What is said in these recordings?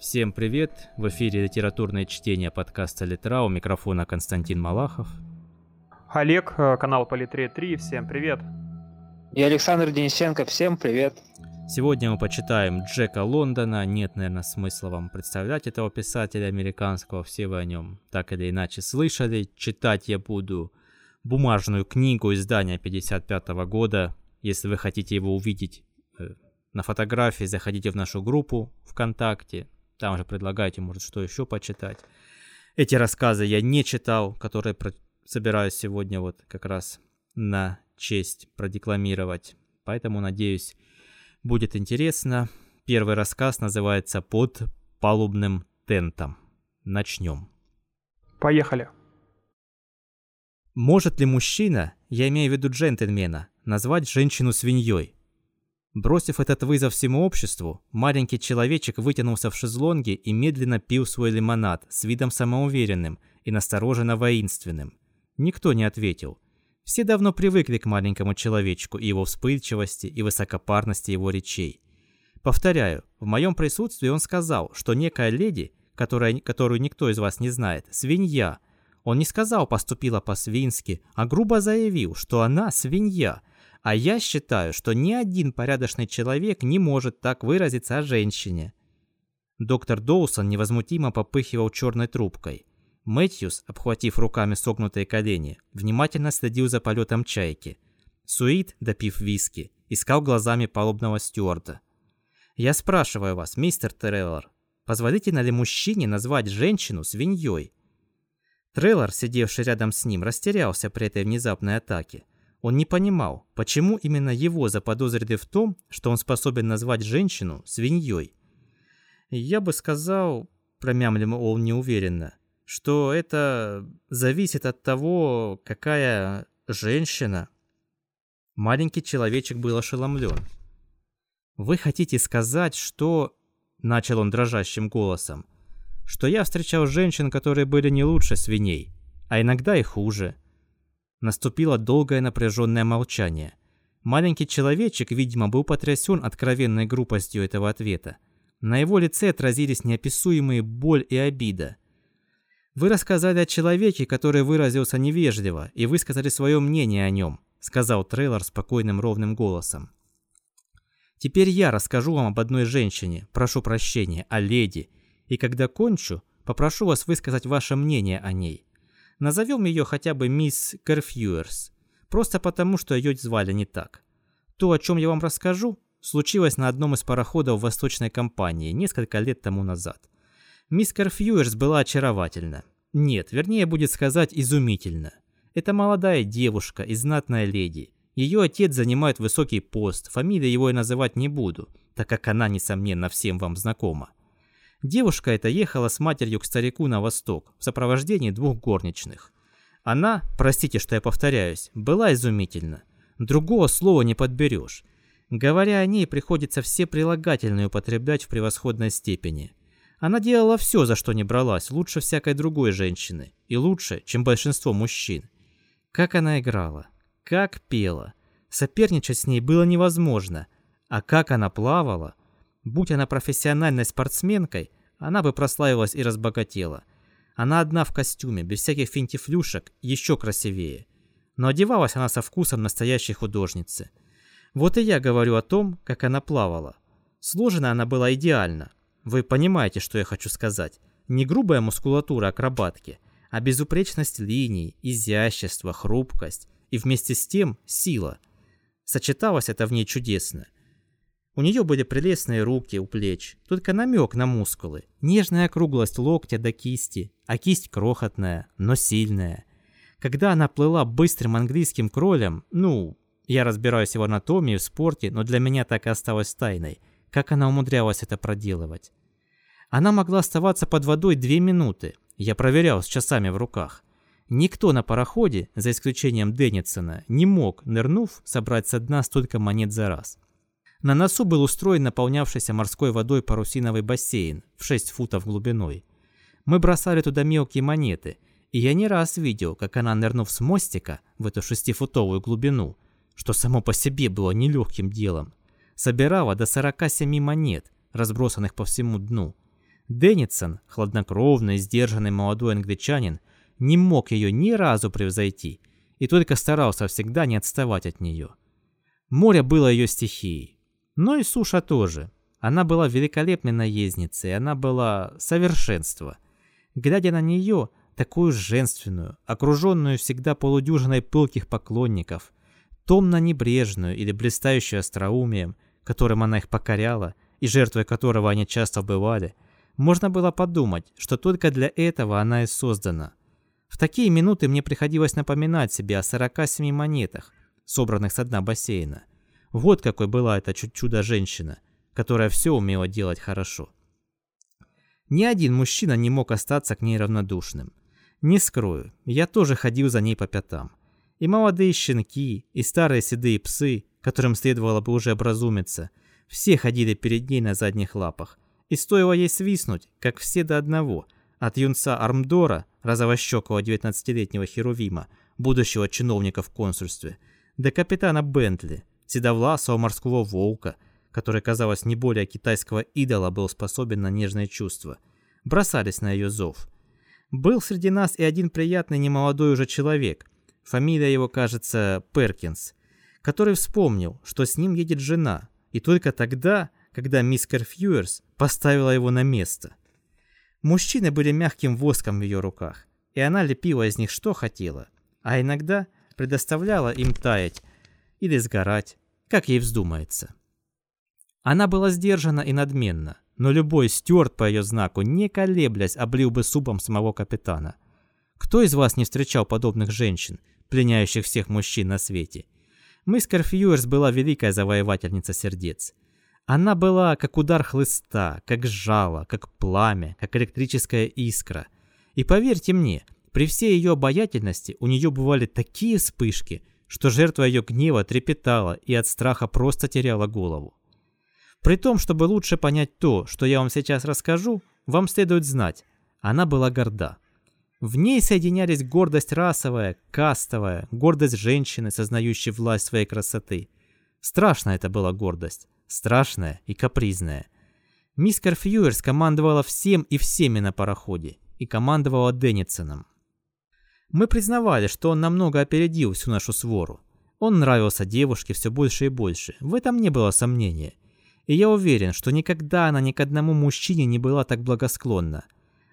Всем привет! В эфире литературное чтение подкаста «Литра». У микрофона Константин Малахов. Олег, канал Политре 3. Всем привет! И Александр Денисенко. Всем привет! Сегодня мы почитаем Джека Лондона. Нет, наверное, смысла вам представлять этого писателя американского. Все вы о нем так или иначе слышали. Читать я буду бумажную книгу издания 1955 года. Если вы хотите его увидеть на фотографии, заходите в нашу группу ВКонтакте. Там же предлагаете, может, что еще почитать. Эти рассказы я не читал, которые собираюсь сегодня вот как раз на честь продекламировать. Поэтому, надеюсь, будет интересно. Первый рассказ называется «Под палубным тентом». Начнем. Поехали. Может ли мужчина, я имею в виду джентльмена, назвать женщину свиньей? Бросив этот вызов всему обществу, маленький человечек вытянулся в шезлонге и медленно пил свой лимонад с видом самоуверенным и настороженно воинственным. Никто не ответил. Все давно привыкли к маленькому человечку и его вспыльчивости и высокопарности его речей. Повторяю, в моем присутствии он сказал, что некая леди, которую никто из вас не знает, свинья. Он не сказал «поступила по-свински», а грубо заявил, что она свинья. А я считаю, что ни один порядочный человек не может так выразиться о женщине. Доктор Доусон невозмутимо попыхивал черной трубкой. Мэтьюс, обхватив руками согнутые колени, внимательно следил за полетом чайки. Суит, допив виски, искал глазами палубного стюарда. «Я спрашиваю вас, мистер Трейлер, позволительно ли мужчине назвать женщину свиньей?» Трейлер, сидевший рядом с ним, растерялся при этой внезапной атаке. Он не понимал, почему именно его заподозрили в том, что он способен назвать женщину свиньей. «Я бы сказал, — промямлил он неуверенно, — что это зависит от того, какая женщина». Маленький человечек был ошеломлен. «Вы хотите сказать, что...» — начал он дрожащим голосом. «Что я встречал женщин, которые были не лучше свиней, а иногда и хуже». Наступило долгое напряженное молчание. Маленький человечек, видимо, был потрясен откровенной грубостью этого ответа. На его лице отразились неописуемые боль и обида. «Вы рассказали о человеке, который выразился невежливо, и высказали свое мнение о нем», — сказал Трейлер спокойным ровным голосом. «Теперь я расскажу вам об одной женщине, прошу прощения, о леди, и когда кончу, попрошу вас высказать ваше мнение о ней. Назовем ее хотя бы мисс Кэрфьюерс, просто потому, что ее звали не так. То, о чем я вам расскажу, случилось на одном из пароходов Восточной Компании несколько лет тому назад. Мисс Кэрфьюерс была очаровательна. Нет, вернее, будет сказать, изумительна. Это молодая девушка и знатная леди. Ее отец занимает высокий пост, фамилию его я называть не буду, так как она, несомненно, всем вам знакома. Девушка эта ехала с матерью к старику на восток в сопровождении двух горничных. Она, простите, что я повторяюсь, была изумительна. Другого слова не подберешь. Говоря о ней, приходится все прилагательные употреблять в превосходной степени. Она делала все, за что не бралась, лучше всякой другой женщины. И лучше, чем большинство мужчин. Как она играла, как пела. Соперничать с ней было невозможно. А как она плавала... Будь она профессиональной спортсменкой, она бы прославилась и разбогатела. Она одна в костюме, без всяких финтифлюшек, еще красивее. Но одевалась она со вкусом настоящей художницы. Вот и я говорю о том, как она плавала. Сложена она была идеально. Вы понимаете, что я хочу сказать. Не грубая мускулатура акробатки, а безупречность линий, изящество, хрупкость и вместе с тем сила. Сочеталось это в ней чудесно. У нее были прелестные руки у плеч, только намек на мускулы, нежная округлость локтя до кисти, а кисть крохотная, но сильная. Когда она плыла быстрым английским кролем, я разбираюсь в анатомии, в спорте, но для меня так и осталось тайной, как она умудрялась это проделывать. Она могла оставаться под водой 2 минуты, я проверял с часами в руках. Никто на пароходе, за исключением Деннисона, не мог, нырнув, собрать со дна столько монет за раз. На носу был устроен наполнявшийся морской водой парусиновый бассейн в 6 футов глубиной. Мы бросали туда мелкие монеты, и я не раз видел, как она, нырнув с мостика в эту 6-футовую глубину, что само по себе было нелегким делом, собирала до 47 монет, разбросанных по всему дну. Деннисен, хладнокровный, сдержанный молодой англичанин, не мог ее ни разу превзойти и только старался всегда не отставать от нее. Море было ее стихией, но и суша тоже. Она была великолепной наездницей, она была совершенство. Глядя на нее, такую женственную, окруженную всегда полудюжиной пылких поклонников, томно-небрежную или блистающую остроумием, которым она их покоряла и жертвой которого они часто бывали, можно было подумать, что только для этого она и создана. В такие минуты мне приходилось напоминать себе о 47 монетах, собранных со дна бассейна. Вот какой была эта чудо-женщина, которая все умела делать хорошо. Ни один мужчина не мог остаться к ней равнодушным. Не скрою, я тоже ходил за ней по пятам. И молодые щенки, и старые седые псы, которым следовало бы уже образумиться, все ходили перед ней на задних лапах. И стоило ей свистнуть, как все до одного, от юнца Армдора, розовощекого 19-летнего Херувима, будущего чиновника в консульстве, до капитана Бентли, седовласого морского волка, который, казалось, не более китайского идола был способен на нежные чувства, бросались на ее зов. Был среди нас и один приятный немолодой уже человек, фамилия его, кажется, Перкинс, который вспомнил, что с ним едет жена, и только тогда, когда мисс Кэрфьюерс поставила его на место. Мужчины были мягким воском в ее руках, и она лепила из них что хотела, а иногда предоставляла им таять или сгорать, как ей вздумается. Она была сдержана и надменна, но любой стюарт по ее знаку, не колеблясь, облил бы супом самого капитана. Кто из вас не встречал подобных женщин, пленяющих всех мужчин на свете? Мисс Кэрфьюерс была великая завоевательница сердец. Она была как удар хлыста, как жало, как пламя, как электрическая искра. И поверьте мне, при всей ее обаятельности у нее бывали такие вспышки, что жертва ее гнева трепетала и от страха просто теряла голову. При том, чтобы лучше понять то, что я вам сейчас расскажу, вам следует знать, она была горда. В ней соединялись гордость расовая, кастовая, гордость женщины, сознающей власть своей красоты. Страшная это была гордость. Страшная и капризная. Мисс Кэрфьюерс командовала всем и всеми на пароходе, и командовала Деннисеном. Мы признавали, что он намного опередил всю нашу свору. Он нравился девушке все больше и больше, в этом не было сомнения. И я уверен, что никогда она ни к одному мужчине не была так благосклонна.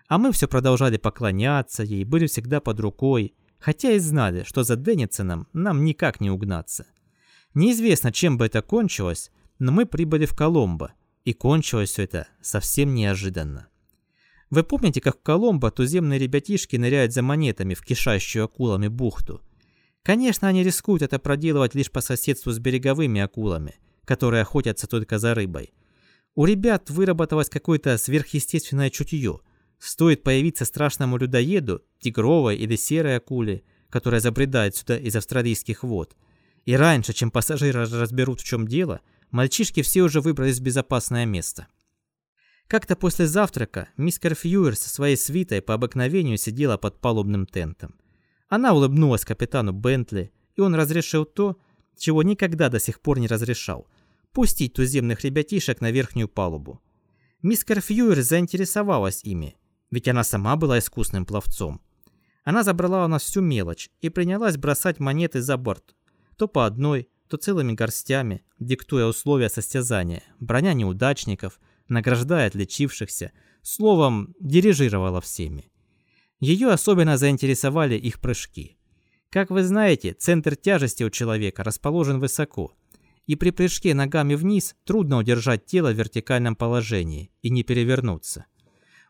А мы все продолжали поклоняться ей, были всегда под рукой, хотя и знали, что за Деннисеном нам никак не угнаться. Неизвестно, чем бы это кончилось, но мы прибыли в Коломбо, и кончилось все это совсем неожиданно. Вы помните, как в Коломбо туземные ребятишки ныряют за монетами в кишащую акулами бухту? Конечно, они рискуют это проделывать лишь по соседству с береговыми акулами, которые охотятся только за рыбой. У ребят выработалось какое-то сверхъестественное чутье. Стоит появиться страшному людоеду, тигровой или серой акуле, которая забредает сюда из австралийских вод. И раньше, чем пассажиры разберут, в чем дело, мальчишки все уже выбрались в безопасное место. Как-то после завтрака мисс Кэрфьюерс со своей свитой по обыкновению сидела под палубным тентом. Она улыбнулась капитану Бентли, и он разрешил то, чего никогда до сих пор не разрешал – пустить туземных ребятишек на верхнюю палубу. Мисс Кэрфьюерс заинтересовалась ими, ведь она сама была искусным пловцом. Она забрала у нас всю мелочь и принялась бросать монеты за борт, то по одной, то целыми горстями, диктуя условия состязания, броня неудачников, награждая отличившихся, словом, дирижировала всеми. Ее особенно заинтересовали их прыжки. Как вы знаете, центр тяжести у человека расположен высоко, и при прыжке ногами вниз трудно удержать тело в вертикальном положении и не перевернуться.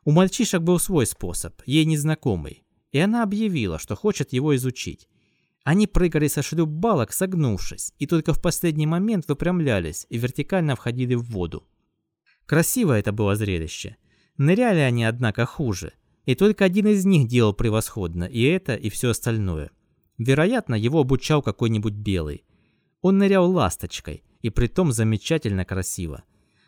У мальчишек был свой способ, ей незнакомый, и она объявила, что хочет его изучить. Они прыгали со шлюп балок, согнувшись, и только в последний момент выпрямлялись и вертикально входили в воду. Красиво это было зрелище. Ныряли они, однако, хуже, и только один из них делал превосходно и это, и все остальное. Вероятно, его обучал какой-нибудь белый. Он нырял ласточкой, и притом замечательно красиво.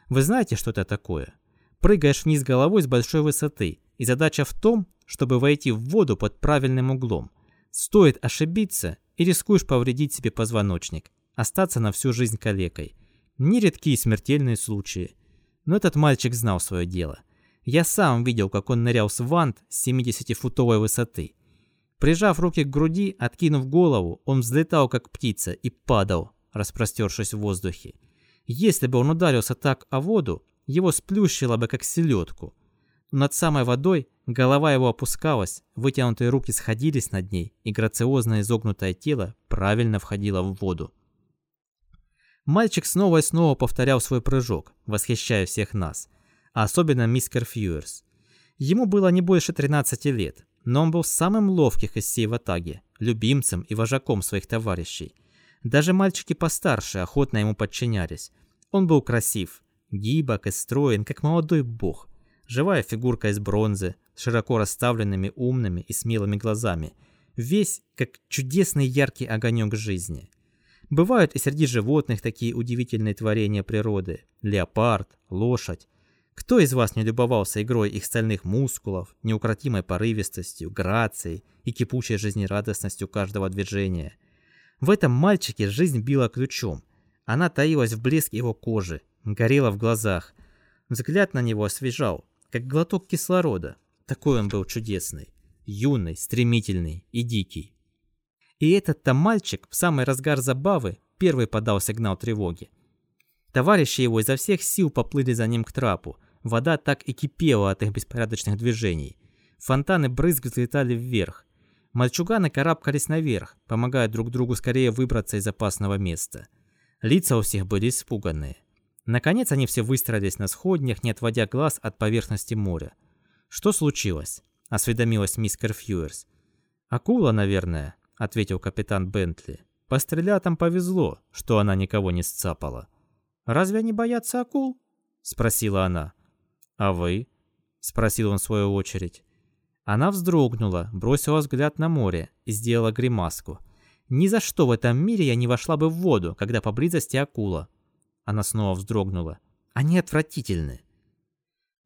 Вы знаете, что это такое? Прыгаешь вниз головой с большой высоты, и задача в том, чтобы войти в воду под правильным углом. Стоит ошибиться, и рискуешь повредить себе позвоночник, остаться на всю жизнь калекой. Нередки и смертельные случаи. Но этот мальчик знал свое дело. Я сам видел, как он нырял с вант с 70-футовой высоты. Прижав руки к груди, откинув голову, он взлетал, как птица, и падал, распростершись в воздухе. Если бы он ударился так о воду, его сплющило бы, как селедку. Над самой водой голова его опускалась, вытянутые руки сходились над ней, и грациозно изогнутое тело правильно входило в воду. Мальчик снова и снова повторял свой прыжок, восхищая всех нас, а особенно мисс Кэрфьюерс. Ему было не больше 13 лет, но он был самым ловким из всей ватаги, любимцем и вожаком своих товарищей. Даже мальчики постарше охотно ему подчинялись. Он был красив, гибок и строен, как молодой бог. Живая фигурка из бронзы, с широко расставленными умными и смелыми глазами, весь как чудесный яркий огонек жизни. Бывают и среди животных такие удивительные творения природы – леопард, лошадь. Кто из вас не любовался игрой их стальных мускулов, неукротимой порывистостью, грацией и кипучей жизнерадостностью каждого движения? В этом мальчике жизнь била ключом. Она таилась в блеске его кожи, горела в глазах. Взгляд на него освежал, как глоток кислорода. Такой он был чудесный, юный, стремительный и дикий. И этот-то мальчик в самый разгар забавы первый подал сигнал тревоги. Товарищи его изо всех сил поплыли за ним к трапу. Вода так и кипела от их беспорядочных движений. Фонтаны брызг взлетали вверх. Мальчуганы карабкались наверх, помогая друг другу скорее выбраться из опасного места. Лица у всех были испуганные. Наконец они все выстроились на сходнях, не отводя глаз от поверхности моря. «Что случилось?» – осведомилась мисс Кэрфьюерс. «Акула, наверное», – ответил капитан Бентли. «Пострелятам повезло, что она никого не сцапала». «Разве они боятся акул?» – спросила она. «А вы?» – спросил он в свою очередь. Она вздрогнула, бросила взгляд на море и сделала гримаску. «Ни за что в этом мире я не вошла бы в воду, когда поблизости акула». Она снова вздрогнула. «Они отвратительны».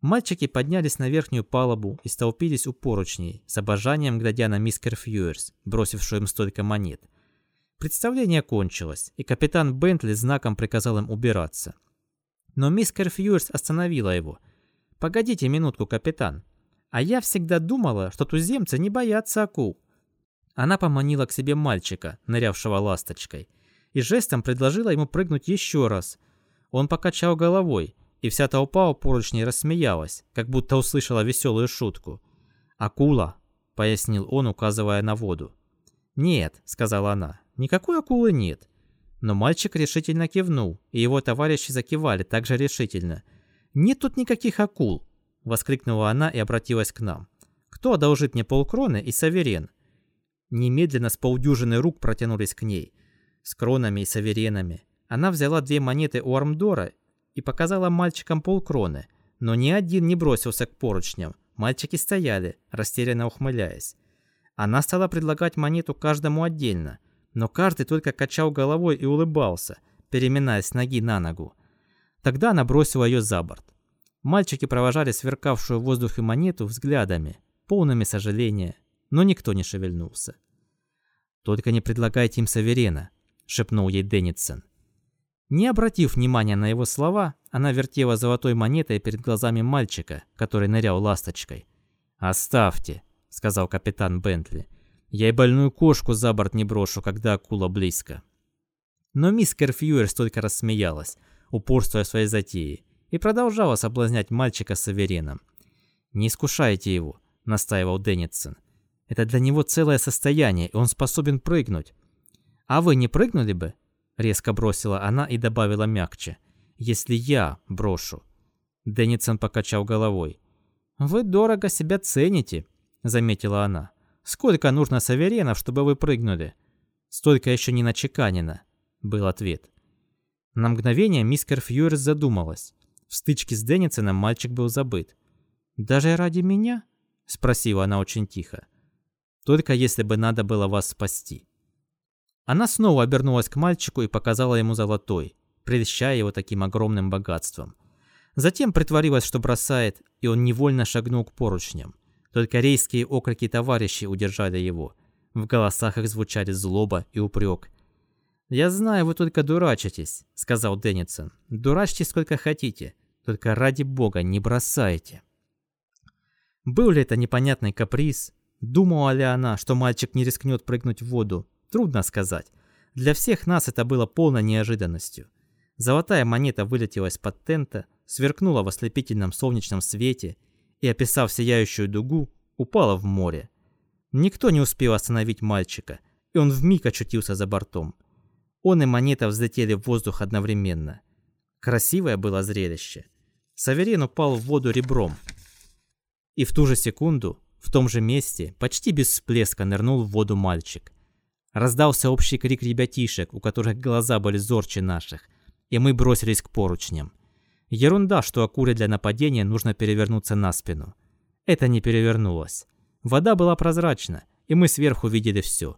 Мальчики поднялись на верхнюю палубу и столпились у поручней, с обожанием глядя на мисс Кэрфьюерс, бросившую им столько монет. Представление кончилось, и капитан Бентли знаком приказал им убираться. Но мисс Кэрфьюерс остановила его. «Погодите минутку, капитан. А я всегда думала, что туземцы не боятся акул». Она поманила к себе мальчика, нырявшего ласточкой, и жестом предложила ему прыгнуть еще раз. Он покачал головой, и вся толпа у поручней рассмеялась, как будто услышала веселую шутку. «Акула», — пояснил он, указывая на воду. «Нет», — сказала она, — «никакой акулы нет». Но мальчик решительно кивнул, и его товарищи закивали так же решительно. «Нет тут никаких акул», — воскликнула она и обратилась к нам. «Кто одолжит мне полкроны и саверен?» Немедленно с полдюжины рук протянулись к ней. С кронами и саверенами. Она взяла 2 монеты у Армдора и показала мальчикам полкроны, но ни один не бросился к поручням. Мальчики стояли, растерянно ухмыляясь. Она стала предлагать монету каждому отдельно, но каждый только качал головой и улыбался, переминаясь с ноги на ногу. Тогда она бросила ее за борт. Мальчики провожали сверкавшую в воздухе монету взглядами, полными сожаления, но никто не шевельнулся. «Только не предлагайте им саверена», — шепнул ей Денитсен. Не обратив внимания на его слова, она вертела золотой монетой перед глазами мальчика, который нырял ласточкой. «Оставьте», — сказал капитан Бентли. «Я и больную кошку за борт не брошу, когда акула близко». Но мисс Кэрфьюерс только рассмеялась, упорствуя в своей затее, и продолжала соблазнять мальчика савереном. «Не искушайте его», — настаивал Денитсен. «Это для него целое состояние, и он способен прыгнуть». «А вы не прыгнули бы?» — резко бросила она и добавила мягче. «Если я брошу». Деннисон покачал головой. «Вы дорого себя цените», — заметила она. «Сколько нужно саверенов, чтобы вы прыгнули?» «Столько еще не начеканено», — был ответ. На мгновение мисс Кэрфьюерс задумалась. В стычке с Деннисоном мальчик был забыт. «Даже ради меня?» — спросила она очень тихо. «Только если бы надо было вас спасти». Она снова обернулась к мальчику и показала ему золотой, прельщая его таким огромным богатством. Затем притворилась, что бросает, и он невольно шагнул к поручням. Только рейские окрики товарищей удержали его. В голосах их звучали злоба и упрек. «Я знаю, вы только дурачитесь», — сказал Деннисон. «Дурачьтесь сколько хотите, только ради бога не бросайте». Был ли это непонятный каприз? Думала ли она, что мальчик не рискнет прыгнуть в воду? Трудно сказать. Для всех нас это было полной неожиданностью. Золотая монета вылетела из-под тента, сверкнула в ослепительном солнечном свете и, описав сияющую дугу, упала в море. Никто не успел остановить мальчика, и он вмиг очутился за бортом. Он и монета взлетели в воздух одновременно. Красивое было зрелище. Саверен упал в воду ребром. И в ту же секунду, в том же месте, почти без всплеска нырнул в воду мальчик. Раздался общий крик ребятишек, у которых глаза были зорче наших, и мы бросились к поручням. Ерунда, что акуре для нападения нужно перевернуться на спину. Это не перевернулось. Вода была прозрачна, и мы сверху видели все.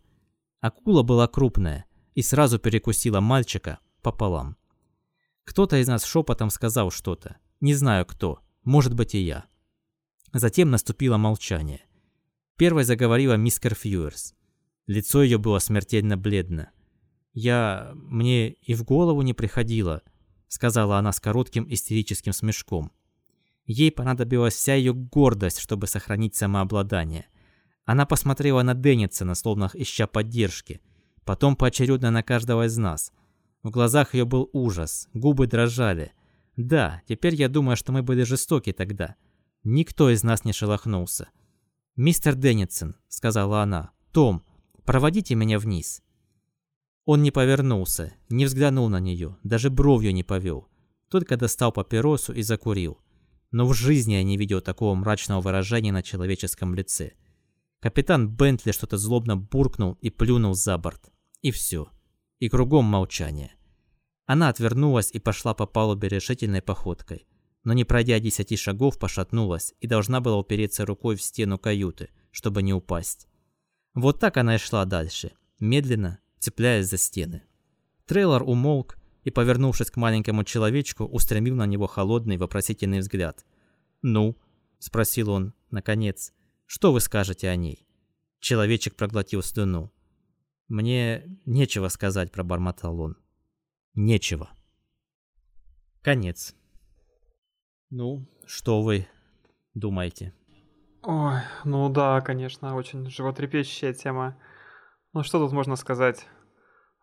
Акула была крупная и сразу перекусила мальчика пополам. Кто-то из нас шепотом сказал что-то. Не знаю кто, может быть и я. Затем наступило молчание. Первой заговорила мисс Кэрфьюерс. Лицо ее было смертельно бледно. Мне и в голову не приходило, сказала она с коротким истерическим смешком. Ей понадобилась вся ее гордость, чтобы сохранить самообладание. Она посмотрела на Деннисона, словно ища поддержки, потом поочередно на каждого из нас. В глазах ее был ужас, губы дрожали. Да, теперь я думаю, что мы были жестоки тогда. Никто из нас не шелохнулся. «Мистер Деннисен», — сказала она, — «Том, проводите меня вниз». Он не повернулся, не взглянул на нее, даже бровью не повел, только достал папиросу и закурил. Но в жизни я не видел такого мрачного выражения на человеческом лице. Капитан Бентли что-то злобно буркнул и плюнул за борт. И все. И кругом молчание. Она отвернулась и пошла по палубе решительной походкой, но не пройдя 10 шагов, пошатнулась и должна была упереться рукой в стену каюты, чтобы не упасть. Вот так она и шла дальше, медленно, цепляясь за стены. Трейлер умолк и, повернувшись к маленькому человечку, устремил на него холодный вопросительный взгляд. «Ну?» – спросил он, наконец. «Что вы скажете о ней?» Человечек проглотил слюну. «Мне нечего сказать», – пробормотал он. «Нечего». Конец. Ну, что вы думаете? Ой, ну да, конечно, очень животрепещущая тема. Ну что тут можно сказать?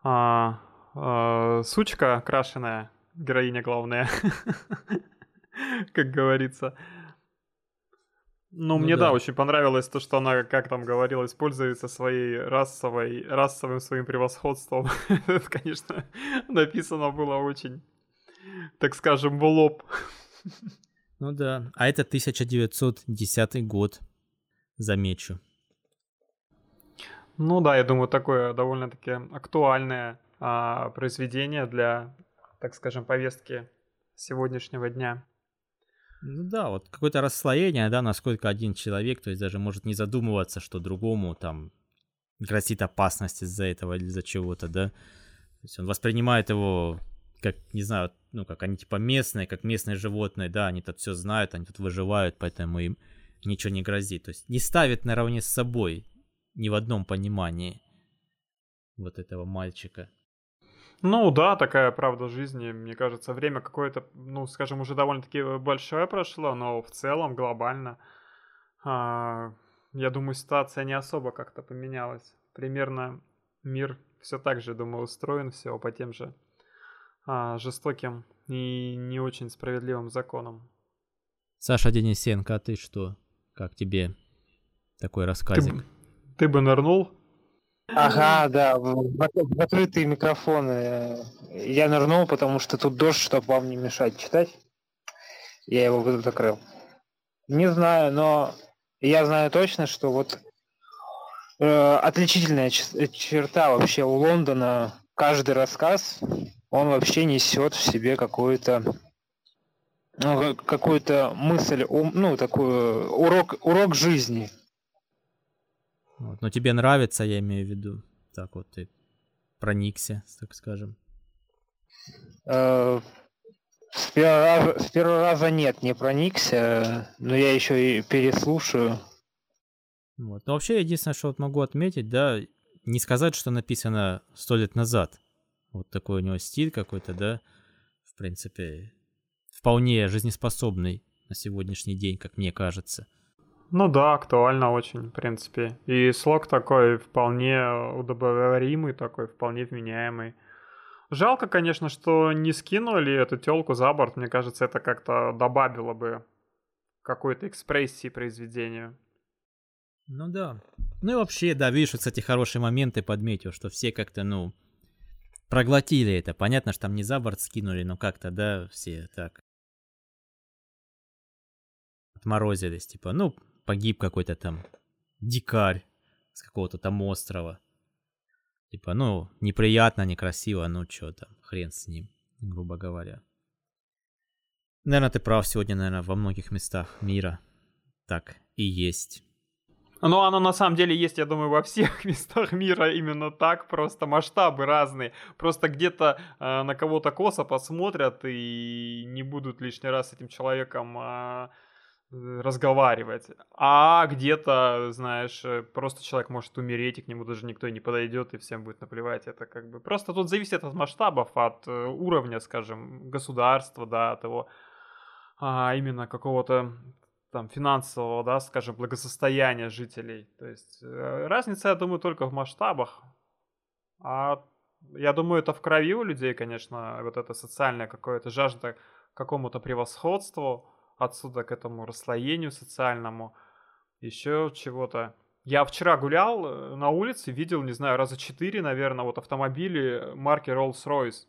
Сучка крашеная, героиня главная, как говорится. Ну, мне да, очень понравилось то, что она, как там говорилось, пользуется своей расовым своим превосходством. Это, конечно, написано было очень, так скажем, в лоб. Ну да, а это 1910 год, замечу. Ну да, я думаю, такое довольно-таки актуальное произведение для, так скажем, повестки сегодняшнего дня. Ну да, вот какое-то расслоение, да, насколько один человек, то есть даже может не задумываться, что другому там грозит опасность из-за этого или из-за чего-то, да. То есть он воспринимает его как, не знаю, ну, как они типа местные, как местные животные, да, они тут все знают, они тут выживают, поэтому им ничего не грозит. То есть не ставит наравне с собой ни в одном понимании вот этого мальчика. Ну да, такая правда жизни, мне кажется, время какое-то, ну, скажем, уже довольно-таки большое прошло, но в целом глобально, я думаю, ситуация не особо как-то поменялась. Примерно мир все так же, думаю, устроен, все по тем же жестоким и не очень справедливым законам. Саша Денисенко, а ты что? Как тебе такой рассказик? Ты бы нырнул? Ага, да, в открытые микрофоны. Я нырнул, потому что тут дождь, чтобы вам не мешать читать. Я его закрыл. Не знаю, но я знаю точно, что вот отличительная черта вообще у Лондона, каждый рассказ, он вообще несет в себе какую-то мысль, ну, такую урок жизни. Вот, но тебе нравится, я имею в виду. Так вот ты проникся, так скажем. С первого раза нет, не проникся, но я еще и переслушаю. Вот. Но вообще, единственное, что вот могу отметить, да, не сказать, что написано 100 лет назад. Вот такой у него стиль какой-то, да, в принципе, вполне жизнеспособный на сегодняшний день, как мне кажется. Ну да, актуально очень, в принципе. И слог такой вполне удобоваримый, такой вполне вменяемый. Жалко, конечно, что не скинули эту тёлку за борт. Мне кажется, это как-то добавило бы какой-то экспрессии произведению. Ну да. Ну и вообще, да, видишь, вот, кстати, хорошие моменты подметил, что все как-то, ну, проглотили это. Понятно, что там не за борт скинули, но как-то, да, все так отморозились. Типа, ну, погиб какой-то там дикарь с какого-то там острова. Типа, ну, неприятно, некрасиво, ну, чё там, хрен с ним, грубо говоря. Наверное, ты прав сегодня, наверное, во многих местах мира так и есть. Ну, оно на самом деле есть, я думаю, во всех местах мира именно так, просто масштабы разные. Просто где-то на кого-то косо посмотрят и не будут лишний раз с этим человеком разговаривать. А где-то, знаешь, просто человек может умереть, и к нему даже никто не подойдет, и всем будет наплевать. Это как бы просто тут зависит от масштабов, от уровня, скажем, государства, да, от его именно какого-то там финансового, да, скажем, благосостояния жителей. То есть разница, я думаю, только в масштабах. А я думаю, это в крови у людей, конечно, вот эта социальная какая-то жажда к какому-то превосходству, отсюда к этому расслоению социальному, еще чего-то. Я вчера гулял на улице, видел, не знаю, раза 4, наверное, вот автомобили марки Rolls-Royce.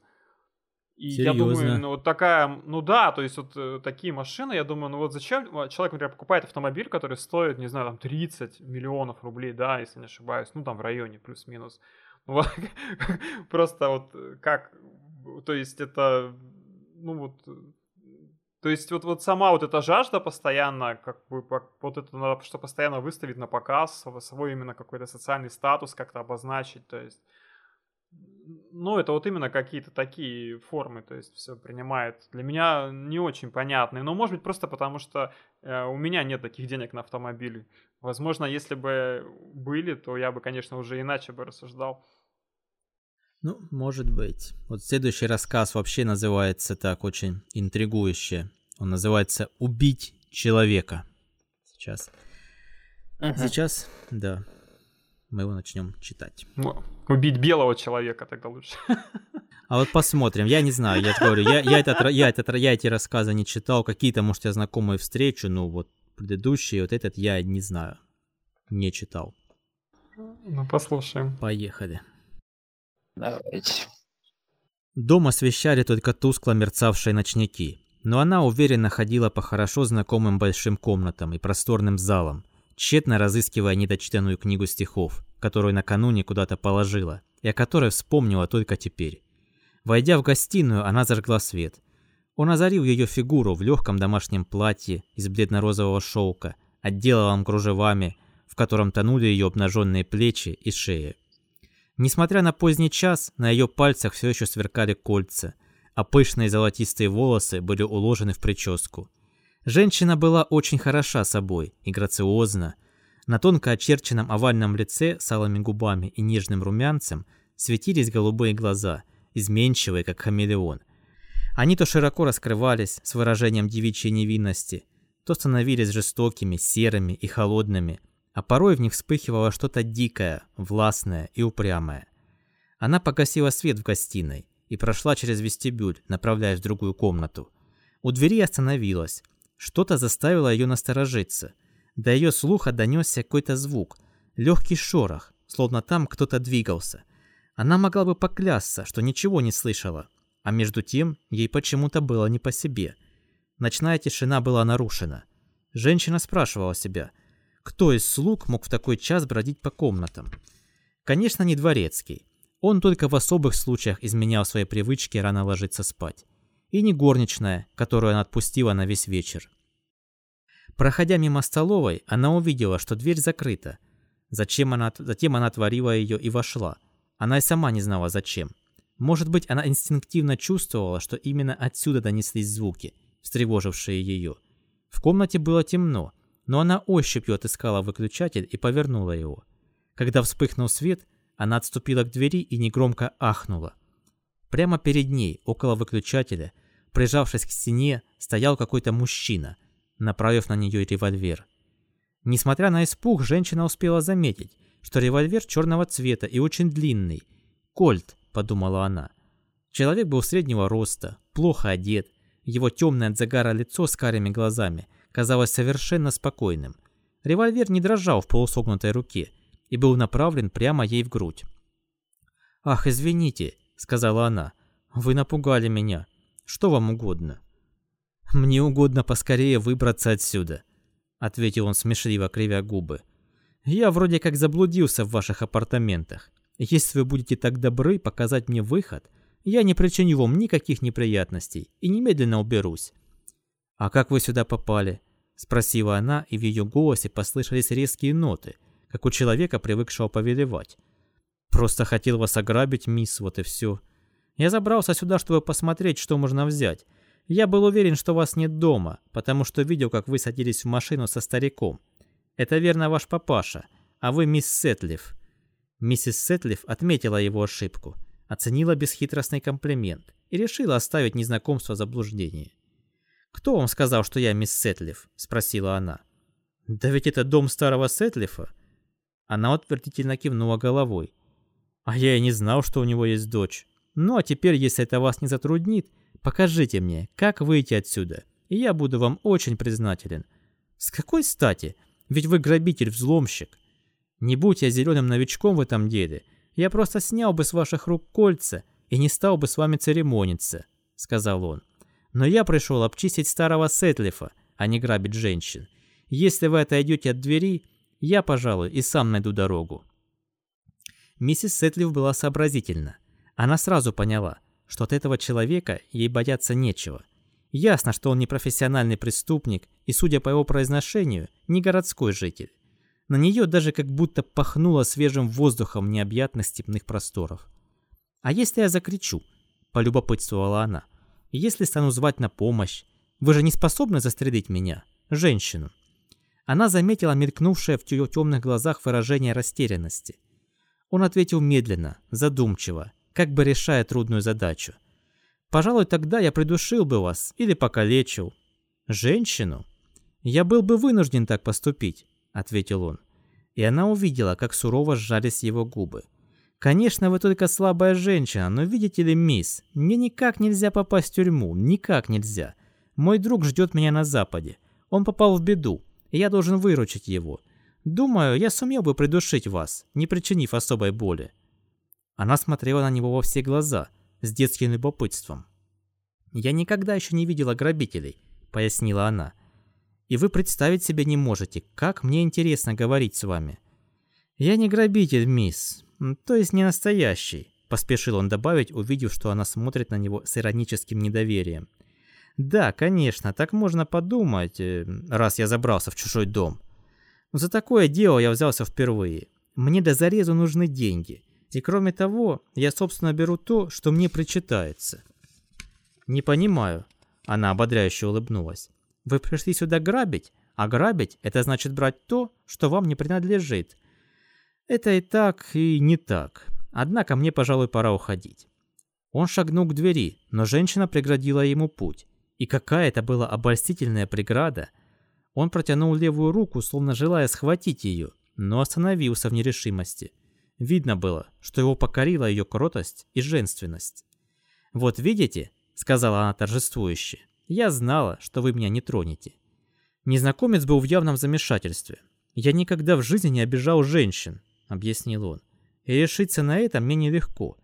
И серьезно? Я думаю, ну вот такая, ну да, то есть вот такие машины, я думаю, ну вот зачем человек, например, покупает автомобиль, который стоит, не знаю, там 30 миллионов рублей, да, если не ошибаюсь, ну там в районе плюс-минус. Вот. Просто вот как, то есть это, ну вот, то есть вот сама вот эта жажда постоянно, как бы, вот это надо, что постоянно выставить на показ, свой именно какой-то социальный статус как-то обозначить, то есть. Ну, это вот именно какие-то такие формы, то есть все принимает. Для меня не очень понятные, но, может быть, просто потому, что у меня нет таких денег на автомобили. Возможно, если бы были, то я бы, конечно, уже иначе бы рассуждал. Ну, может быть. Вот следующий рассказ вообще называется так очень интригующе. Он называется «Убить человека». Сейчас. Ага. Сейчас, да. Мы его начнем читать. Убить белого человека тогда лучше. А вот посмотрим. Я не знаю, я говорю, я эти рассказы не читал. Какие-то, может, я знакомые встречу, но вот предыдущие, вот этот я не знаю. Не читал. Ну, послушаем. Поехали. Давайте. Дом освещали только тускло мерцавшие ночники. Но она уверенно ходила по хорошо знакомым большим комнатам и просторным залам, тщетно разыскивая недочитанную книгу стихов, которую накануне куда-то положила, и о которой вспомнила только теперь. Войдя в гостиную, она зажгла свет. Он озарил ее фигуру в легком домашнем платье из бледно-розового шелка, отделанном кружевами, в котором тонули ее обнаженные плечи и шея. Несмотря на поздний час, на ее пальцах все еще сверкали кольца, а пышные золотистые волосы были уложены в прическу. Женщина была очень хороша собой и грациозна. На тонко очерченном овальном лице с алыми губами и нежным румянцем светились голубые глаза, изменчивые, как хамелеон. Они то широко раскрывались с выражением девичьей невинности, то становились жестокими, серыми и холодными, а порой в них вспыхивало что-то дикое, властное и упрямое. Она погасила свет в гостиной и прошла через вестибюль, направляясь в другую комнату. У двери остановилась. Что-то заставило ее насторожиться. До ее слуха донесся какой-то звук, легкий шорох, словно там кто-то двигался. Она могла бы поклясться, что ничего не слышала, а между тем ей почему-то было не по себе. Ночная тишина была нарушена. Женщина спрашивала себя, кто из слуг мог в такой час бродить по комнатам? Конечно, не дворецкий. Он только в особых случаях изменял свои привычки рано ложиться спать. И не горничная, которую она отпустила на весь вечер. Проходя мимо столовой, она увидела, что дверь закрыта. Затем она отворила ее и вошла. Она и сама не знала, зачем. Может быть, она инстинктивно чувствовала, что именно отсюда донеслись звуки, встревожившие ее. В комнате было темно, но она ощупью отыскала выключатель и повернула его. Когда вспыхнул свет, она отступила к двери и негромко ахнула. Прямо перед ней, около выключателя, прижавшись к стене, стоял какой-то мужчина, направив на нее револьвер. Несмотря на испуг, женщина успела заметить, что револьвер черного цвета и очень длинный. «Кольт», — подумала она. Человек был среднего роста, плохо одет. Его темное от загара лицо с карими глазами казалось совершенно спокойным. Револьвер не дрожал в полусогнутой руке и был направлен прямо ей в грудь. «Ах, извините», — сказала она. «Вы напугали меня. Что вам угодно?» «Мне угодно поскорее выбраться отсюда», — ответил он смешливо, кривя губы. «Я вроде как заблудился в ваших апартаментах. Если вы будете так добры показать мне выход, я не причиню вам никаких неприятностей и немедленно уберусь». «А как вы сюда попали?» — спросила она, и в ее голосе послышались резкие ноты, как у человека, привыкшего повелевать. «Просто хотел вас ограбить, мисс, вот и все. Я забрался сюда, чтобы посмотреть, что можно взять. Я был уверен, что вас нет дома, потому что видел, как вы садились в машину со стариком. Это, верно, ваш папаша, а вы мисс Сетлиф». Миссис Сетлиф отметила его ошибку, оценила бесхитростный комплимент и решила оставить незнакомство в заблуждении. «Кто вам сказал, что я мисс Сетлиф?» – спросила она. «Да ведь это дом старого Сетлифа». Она утвердительно кивнула головой. «А я и не знал, что у него есть дочь. Ну а теперь, если это вас не затруднит, покажите мне, как выйти отсюда, и я буду вам очень признателен». «С какой стати? Ведь вы грабитель-взломщик». «Не будь я зеленым новичком в этом деле, я просто снял бы с ваших рук кольца и не стал бы с вами церемониться», — сказал он. «Но я пришел обчистить старого Сетлифа, а не грабить женщин. Если вы отойдете от двери, я, пожалуй, и сам найду дорогу». Миссис Сетлиф была сообразительна. Она сразу поняла, что от этого человека ей бояться нечего. Ясно, что он не профессиональный преступник и, судя по его произношению, не городской житель. На нее даже как будто пахнуло свежим воздухом необъятных степных просторов. «А если я закричу?» – полюбопытствовала она. «Если стану звать на помощь? Вы же не способны застрелить меня, женщину?» Она заметила мелькнувшее в ее темных глазах выражение растерянности. Он ответил медленно, задумчиво, как бы решая трудную задачу. «Пожалуй, тогда я придушил бы вас или покалечил». «Женщину?» «Я был бы вынужден так поступить», — ответил он. И она увидела, как сурово сжались его губы. «Конечно, вы только слабая женщина, но видите ли, мисс, мне никак нельзя попасть в тюрьму, никак нельзя. Мой друг ждет меня на Западе. Он попал в беду, и я должен выручить его. Думаю, я сумел бы придушить вас, не причинив особой боли». Она смотрела на него во все глаза, с детским любопытством. «Я никогда еще не видела грабителей», — пояснила она. «И вы представить себе не можете, как мне интересно говорить с вами». «Я не грабитель, мисс, то есть не настоящий», — поспешил он добавить, увидев, что она смотрит на него с ироническим недоверием. «Да, конечно, так можно подумать, раз я забрался в чужой дом. Но за такое дело я взялся впервые. Мне до зарезу нужны деньги. И кроме того, я, собственно, беру то, что мне причитается». «Не понимаю», — она ободряюще улыбнулась. «Вы пришли сюда грабить, а грабить — это значит брать то, что вам не принадлежит. Это и так, и не так. Однако мне, пожалуй, пора уходить». Он шагнул к двери, но женщина преградила ему путь. И какая это была обольстительная преграда! Он протянул левую руку, словно желая схватить ее, но остановился в нерешимости. Видно было, что его покорила ее кротость и женственность. «Вот видите», — сказала она торжествующе, — «я знала, что вы меня не тронете». Незнакомец был в явном замешательстве. «Я никогда в жизни не обижал женщин», — объяснил он, — «и решиться на это мне нелегко.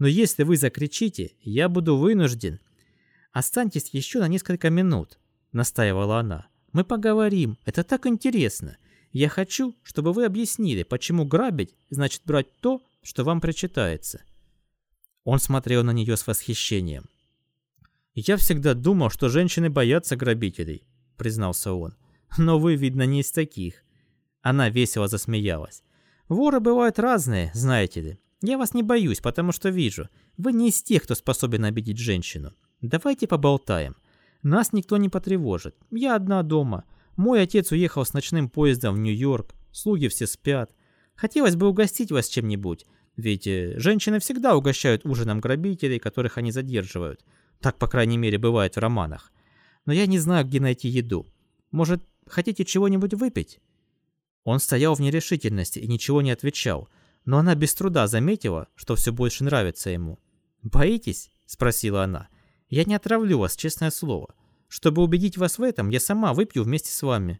Но если вы закричите, я буду вынужден». «Останьтесь еще на несколько минут», — настаивала она. «Мы поговорим, это так интересно. Я хочу, чтобы вы объяснили, почему грабить значит брать то, что вам причитается». Он смотрел на нее с восхищением. «Я всегда думал, что женщины боятся грабителей», — признался он. «Но вы, видно, не из таких». Она весело засмеялась. «Воры бывают разные, знаете ли. Я вас не боюсь, потому что вижу, вы не из тех, кто способен обидеть женщину. Давайте поболтаем. Нас никто не потревожит. Я одна дома. Мой отец уехал с ночным поездом в Нью-Йорк, слуги все спят. Хотелось бы угостить вас чем-нибудь, ведь женщины всегда угощают ужином грабителей, которых они задерживают. Так, по крайней мере, бывает в романах. Но я не знаю, где найти еду. Может, хотите чего-нибудь выпить?» Он стоял в нерешительности и ничего не отвечал, но она без труда заметила, что все больше нравится ему. «Боитесь?» – спросила она. «Я не отравлю вас, честное слово. Чтобы убедить вас в этом, я сама выпью вместе с вами».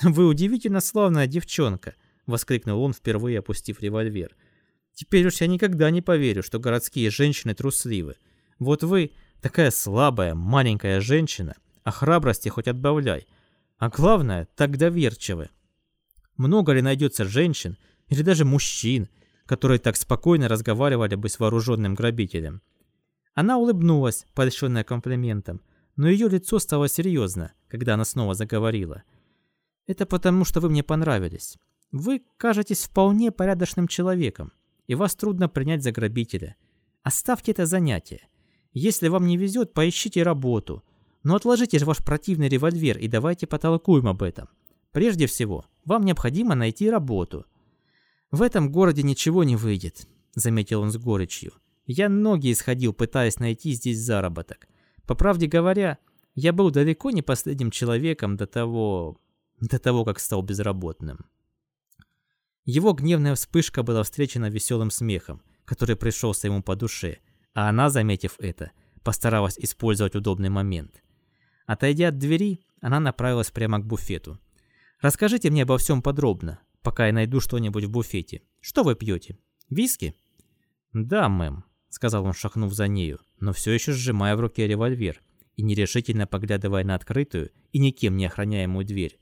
«Вы удивительно славная девчонка!» – воскликнул он, впервые опустив револьвер. «Теперь уж я никогда не поверю, что городские женщины трусливы. Вот вы такая слабая, маленькая женщина, а храбрости хоть отбавляй. А главное, так доверчивы. Много ли найдется женщин, или даже мужчин, которые так спокойно разговаривали бы с вооруженным грабителем?» Она улыбнулась, польщенная комплиментом, но ее лицо стало серьезно, когда она снова заговорила. «Это потому, что вы мне понравились. Вы кажетесь вполне порядочным человеком, и вас трудно принять за грабителя. Оставьте это занятие. Если вам не везет, поищите работу. Но отложите же ваш противный револьвер и давайте потолкуем об этом. Прежде всего, вам необходимо найти работу». «В этом городе ничего не выйдет», — заметил он с горечью. «Я ноги исходил, пытаясь найти здесь заработок. По правде говоря, я был далеко не последним человеком до того, как стал безработным». Его гневная вспышка была встречена веселым смехом, который пришелся ему по душе, а она, заметив это, постаралась использовать удобный момент. Отойдя от двери, она направилась прямо к буфету. «Расскажите мне обо всем подробно, пока я найду что-нибудь в буфете. Что вы пьете? Виски?» «Да, мэм», — сказал он, шагнув за нею, но все еще сжимая в руке револьвер и нерешительно поглядывая на открытую и никем не охраняемую дверь.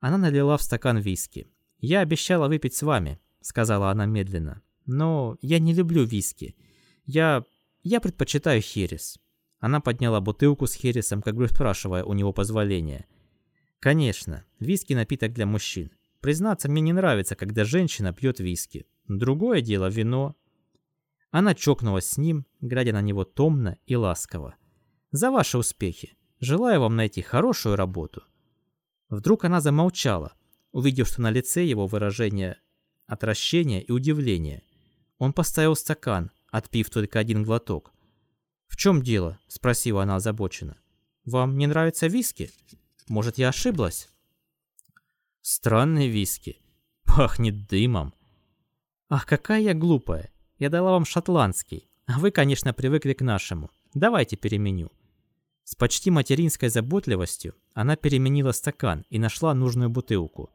Она налила в стакан виски. «Я обещала выпить с вами», — сказала она медленно. «Но я не люблю виски. Я предпочитаю херес». Она подняла бутылку с хересом, как бы спрашивая у него позволения. «Конечно, виски — напиток для мужчин. Признаться, мне не нравится, когда женщина пьет виски. Другое дело — вино». Она чокнулась с ним, глядя на него томно и ласково. «За ваши успехи. Желаю вам найти хорошую работу». Вдруг она замолчала, увидев, что на лице его выражение отвращения и удивления. Он поставил стакан, отпив только один глоток. «В чем дело?» – спросила она озабоченно. «Вам не нравятся виски? Может, я ошиблась?» «Странные виски. Пахнет дымом». «Ах, какая я глупая. Я дала вам шотландский, а вы, конечно, привыкли к нашему. Давайте переменю». С почти материнской заботливостью она переменила стакан и нашла нужную бутылку.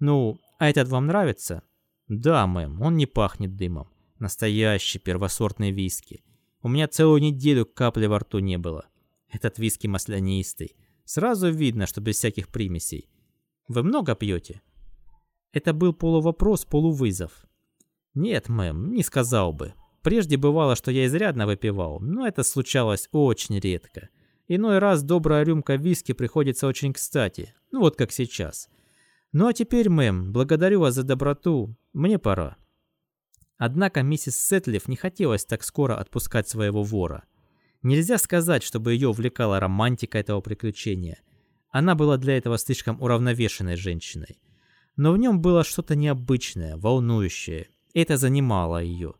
«Ну, а этот вам нравится?» «Да, мэм, он не пахнет дымом. Настоящий первосортный виски. У меня целую неделю капли во рту не было. Этот виски маслянистый. Сразу видно, что без всяких примесей. Вы много пьете?» Это был полувопрос, полувызов. «Нет, мэм, не сказал бы. Прежде бывало, что я изрядно выпивал, но это случалось очень редко. Иной раз добрая рюмка виски приходится очень кстати, вот как сейчас. Ну а теперь, мэм, благодарю вас за доброту, мне пора». Однако миссис Сетлиф не хотелось так скоро отпускать своего вора. Нельзя сказать, чтобы ее увлекала романтика этого приключения. Она была для этого слишком уравновешенной женщиной. Но в нем было что-то необычное, волнующее. Это занимало ее.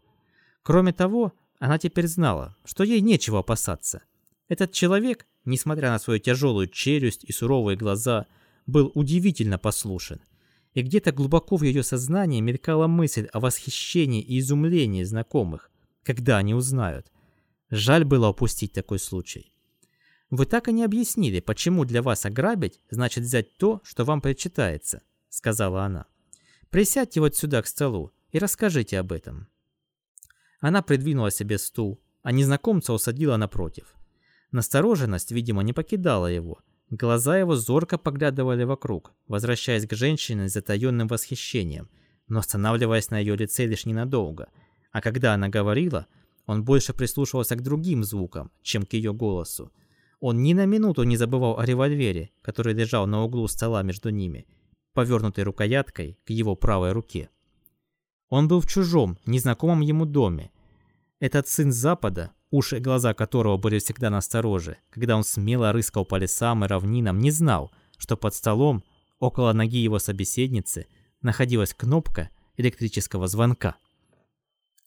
Кроме того, она теперь знала, что ей нечего опасаться. Этот человек, несмотря на свою тяжелую челюсть и суровые глаза, был удивительно послушен. И где-то глубоко в ее сознании мелькала мысль о восхищении и изумлении знакомых, когда они узнают. Жаль было упустить такой случай. «Вы так и не объяснили, почему для вас ограбить значит взять то, что вам причитается», — сказала она. «Присядьте вот сюда к столу и расскажите об этом». Она придвинула себе стул, а незнакомца усадила напротив. Настороженность, видимо, не покидала его. Глаза его зорко поглядывали вокруг, возвращаясь к женщине с затаённым восхищением, но останавливаясь на ее лице лишь ненадолго. А когда она говорила, он больше прислушивался к другим звукам, чем к ее голосу. Он ни на минуту не забывал о револьвере, который лежал на углу стола между ними, повернутой рукояткой к его правой руке. Он был в чужом, незнакомом ему доме. Этот сын Запада, уши и глаза которого были всегда настороже, когда он смело рыскал по лесам и равнинам, не знал, что под столом, около ноги его собеседницы, находилась кнопка электрического звонка.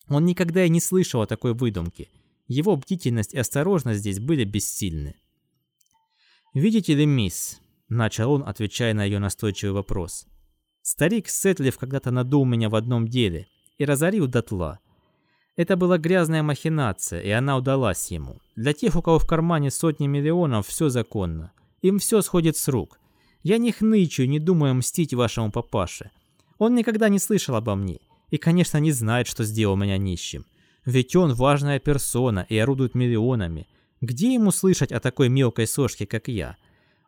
Он никогда и не слышал о такой выдумке. Его бдительность и осторожность здесь были бессильны. «Видите ли, мисс», — начал он, отвечая на ее настойчивый вопрос, Старик Сетлиф когда-то надул меня в одном деле и разорил дотла. Это была грязная махинация, и она удалась ему. Для тех, у кого в кармане сотни миллионов, все законно. Им все сходит с рук. Я не хнычу и не думаю мстить вашему папаше. Он никогда не слышал обо мне и, конечно, не знает, что сделал меня нищим. Ведь он важная персона и орудует миллионами. Где ему слышать о такой мелкой сошке, как я?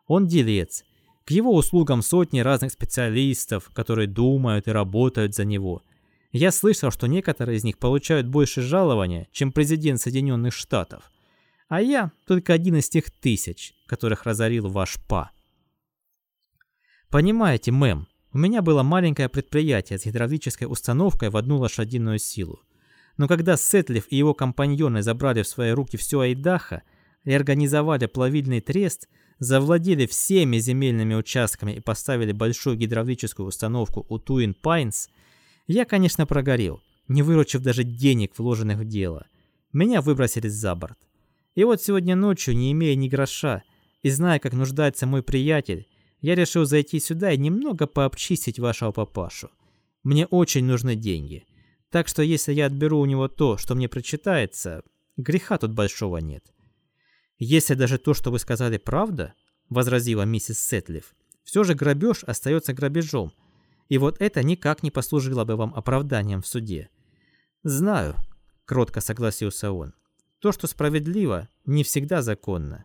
Он делец. К его услугам сотни разных специалистов, которые думают и работают за него. Я слышал, что некоторые из них получают больше жалования, чем президент Соединенных Штатов. А я только один из тех тысяч, которых разорил ваш па. Понимаете, мэм, у меня было маленькое предприятие с гидравлической установкой в одну лошадиную силу. Но когда Сетлиф и его компаньоны забрали в свои руки всю Айдаха и организовали плавильный трест, завладели всеми земельными участками и поставили большую гидравлическую установку у Twin Pines, я, конечно, прогорел, не выручив даже денег, вложенных в дело. Меня выбросили за борт. И вот сегодня ночью, не имея ни гроша, и зная, как нуждается мой приятель, я решил зайти сюда и немного пообчистить вашего папашу. Мне очень нужны деньги. Так что если я отберу у него то, что мне причитается, греха тут большого нет. Если даже то, что вы сказали, правда, возразила миссис Сетлиф, все же грабеж остается грабежом. И вот это никак не послужило бы вам оправданием в суде. «Знаю», — кротко согласился он, — «то, что справедливо, не всегда законно.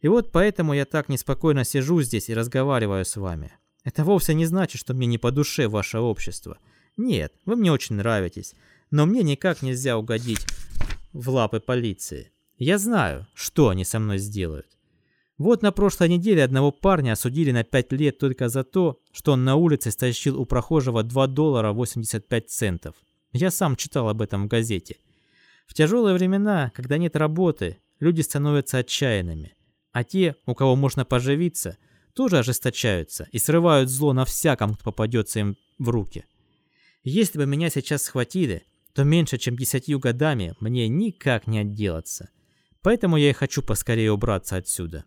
И вот поэтому я так неспокойно сижу здесь и разговариваю с вами. Это вовсе не значит, что мне не по душе ваше общество. Нет, вы мне очень нравитесь, но мне никак нельзя угодить в лапы полиции. Я знаю, что они со мной сделают. Вот на прошлой неделе одного парня осудили на 5 лет только за то, что он на улице стащил у прохожего $2.85. Я сам читал об этом в газете. В тяжелые времена, когда нет работы, люди становятся отчаянными. А те, у кого можно поживиться, тоже ожесточаются и срывают зло на всяком, кто попадется им в руки. Если бы меня сейчас схватили, то меньше чем 10 годами мне никак не отделаться. Поэтому я и хочу поскорее убраться отсюда».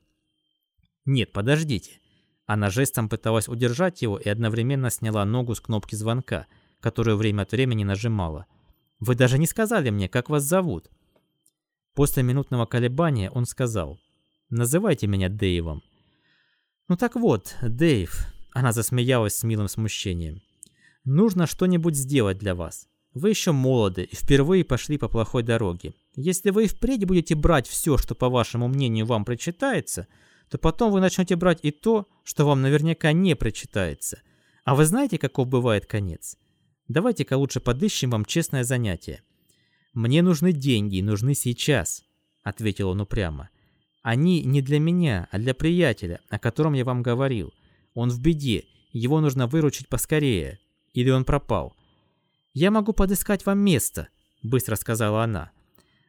«Нет, подождите». Она жестом пыталась удержать его и одновременно сняла ногу с кнопки звонка, которую время от времени нажимала. «Вы даже не сказали мне, как вас зовут». После минутного колебания он сказал: «Называйте меня Дэйвом». «Ну так вот, Дэйв», — она засмеялась с милым смущением, «нужно что-нибудь сделать для вас. Вы еще молоды и впервые пошли по плохой дороге. Если вы и впредь будете брать все, что, по вашему мнению, вам причитается, то потом вы начнете брать и то, что вам наверняка не причитается. А вы знаете, каков бывает конец? Давайте-ка лучше подыщем вам честное занятие». «Мне нужны деньги и нужны сейчас», — ответил он упрямо. «Они не для меня, а для приятеля, о котором я вам говорил. Он в беде, его нужно выручить поскорее. Или он пропал». «Я могу подыскать вам место», — быстро сказала она.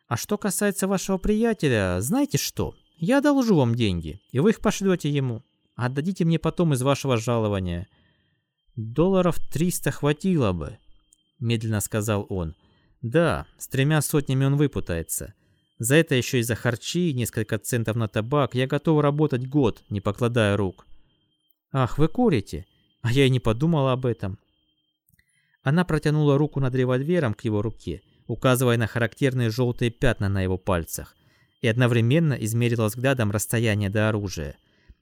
«А что касается вашего приятеля, знаете что? Я одолжу вам деньги, и вы их пошлете ему. Отдадите мне потом из вашего жалования». $300 хватило бы», — медленно сказал он. «Да, с 3 сотнями он выпутается. За это еще и за харчи, и несколько центов на табак я готов работать год, не покладая рук». «Ах, вы курите? А я и не подумала об этом». Она протянула руку над револьвером к его руке, указывая на характерные желтые пятна на его пальцах, и одновременно измерила взглядом расстояние до оружия.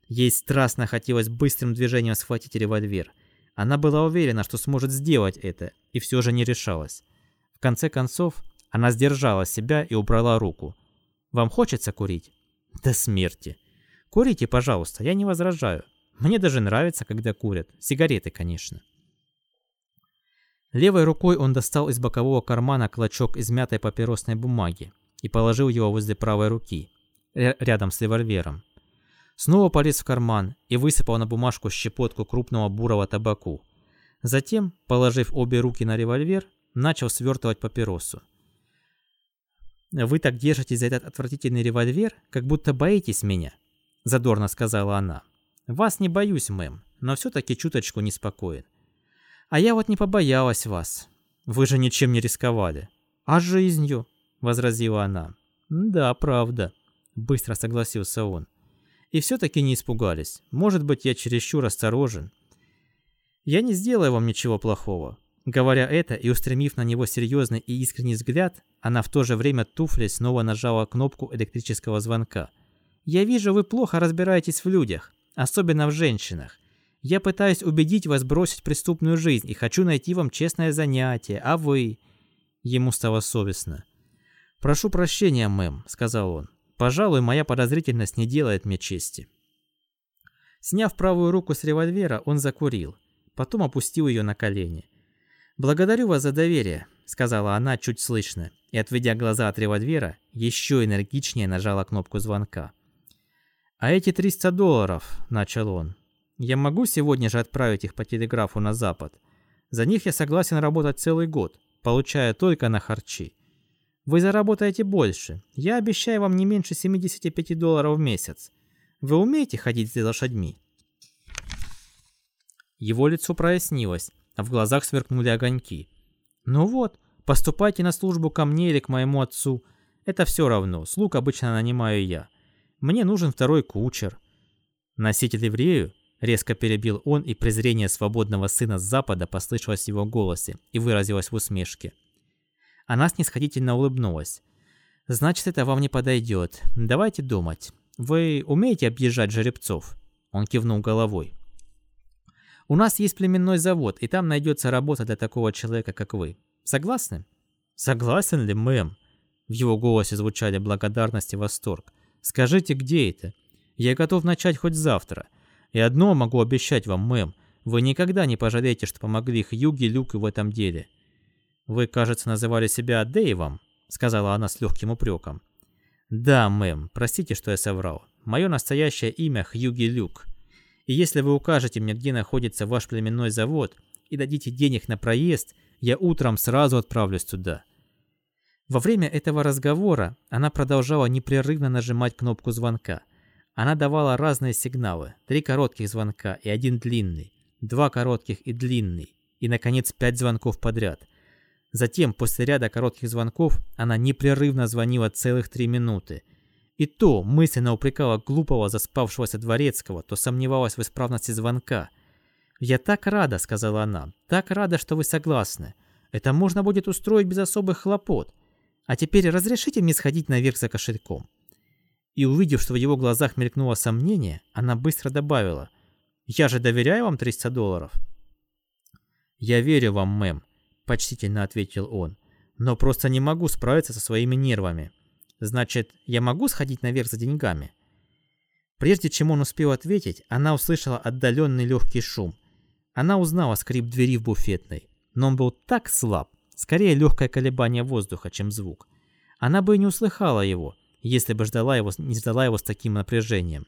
Ей страстно хотелось быстрым движением схватить револьвер. Она была уверена, что сможет сделать это, и все же не решалась. В конце концов, она сдержала себя и убрала руку. «Вам хочется курить?» «До смерти». «Курите, пожалуйста, я не возражаю. Мне даже нравится, когда курят. Сигареты, конечно». Левой рукой он достал из бокового кармана клочок измятой папиросной бумаги и положил его возле правой руки, рядом с револьвером. Снова полез в карман и высыпал на бумажку щепотку крупного бурого табаку. Затем, положив обе руки на револьвер, начал свертывать папиросу. «Вы так держитесь за этот отвратительный револьвер, как будто боитесь меня», — задорно сказала она. «Вас не боюсь, мэм, но все-таки чуточку неспокоен. А я вот не побоялась вас. Вы же ничем не рисковали». «А жизнью», — возразила она. «Да, правда», — быстро согласился он. «И все-таки не испугались. Может быть, я чересчур осторожен». «Я не сделаю вам ничего плохого». Говоря это и устремив на него серьезный и искренний взгляд, она в то же время туфлей снова нажала кнопку электрического звонка. «Я вижу, вы плохо разбираетесь в людях, особенно в женщинах. Я пытаюсь убедить вас бросить преступную жизнь и хочу найти вам честное занятие, а вы...» Ему стало совестно. «Прошу прощения, мэм», — сказал он. «Пожалуй, моя подозрительность не делает мне чести». Сняв правую руку с револьвера, он закурил. Потом опустил ее на колени. «Благодарю вас за доверие», — сказала она чуть слышно, и, отведя глаза от револьвера, еще энергичнее нажала кнопку звонка. «А эти $300, — начал он, — я могу сегодня же отправить их по телеграфу на Запад? За них я согласен работать целый год, получая только на харчи. Вы заработаете больше. Я обещаю вам не меньше $75 в месяц. Вы умеете ходить за лошадьми?» Его лицо прояснилось, а в глазах сверкнули огоньки. «Ну вот, поступайте на службу ко мне или к моему отцу. Это все равно, слуг обычно нанимаю я. Мне нужен второй кучер». «Носите ливрею?» — резко перебил он, и презрение свободного сына с Запада послышалось в его голосе и выразилось в усмешке. Она снисходительно улыбнулась. «Значит, это вам не подойдет. Давайте думать. Вы умеете объезжать жеребцов?» Он кивнул головой. «У нас есть племенной завод, и там найдется работа для такого человека, как вы. Согласны?» «Согласен ли, мэм?» В его голосе звучали благодарность и восторг. «Скажите, где это? Я готов начать хоть завтра. И одно могу обещать вам, мэм. Вы никогда не пожалеете, что помогли Хьюги Люку в этом деле». «Вы, кажется, называли себя Дэйвом», — сказала она с легким упреком. «Да, мэм, простите, что я соврал. Мое настоящее имя Хьюги Люк. И если вы укажете мне, где находится ваш племенной завод, и дадите денег на проезд, я утром сразу отправлюсь туда». Во время этого разговора она продолжала непрерывно нажимать кнопку звонка. Она давала разные сигналы: 3 коротких звонка и 1 длинный, 2 коротких и длинный, и, наконец, 5 звонков подряд. Затем, после ряда коротких звонков, она непрерывно звонила целых 3 минуты. И то мысленно упрекала глупого заспавшегося дворецкого, то сомневалась в исправности звонка. «Я так рада», — сказала она, — «так рада, что вы согласны. Это можно будет устроить без особых хлопот. А теперь разрешите мне сходить наверх за кошельком». И, увидев, что в его глазах мелькнуло сомнение, она быстро добавила: «Я же доверяю вам $300. «Я верю вам, мэм», — почтительно ответил он, — «но просто не могу справиться со своими нервами». «Значит, я могу сходить наверх за деньгами?» Прежде чем он успел ответить, она услышала отдаленный легкий шум. Она узнала скрип двери в буфетной, но он был так слаб, скорее легкое колебание воздуха, чем звук. Она бы и не услыхала его, если бы не ждала его с таким напряжением.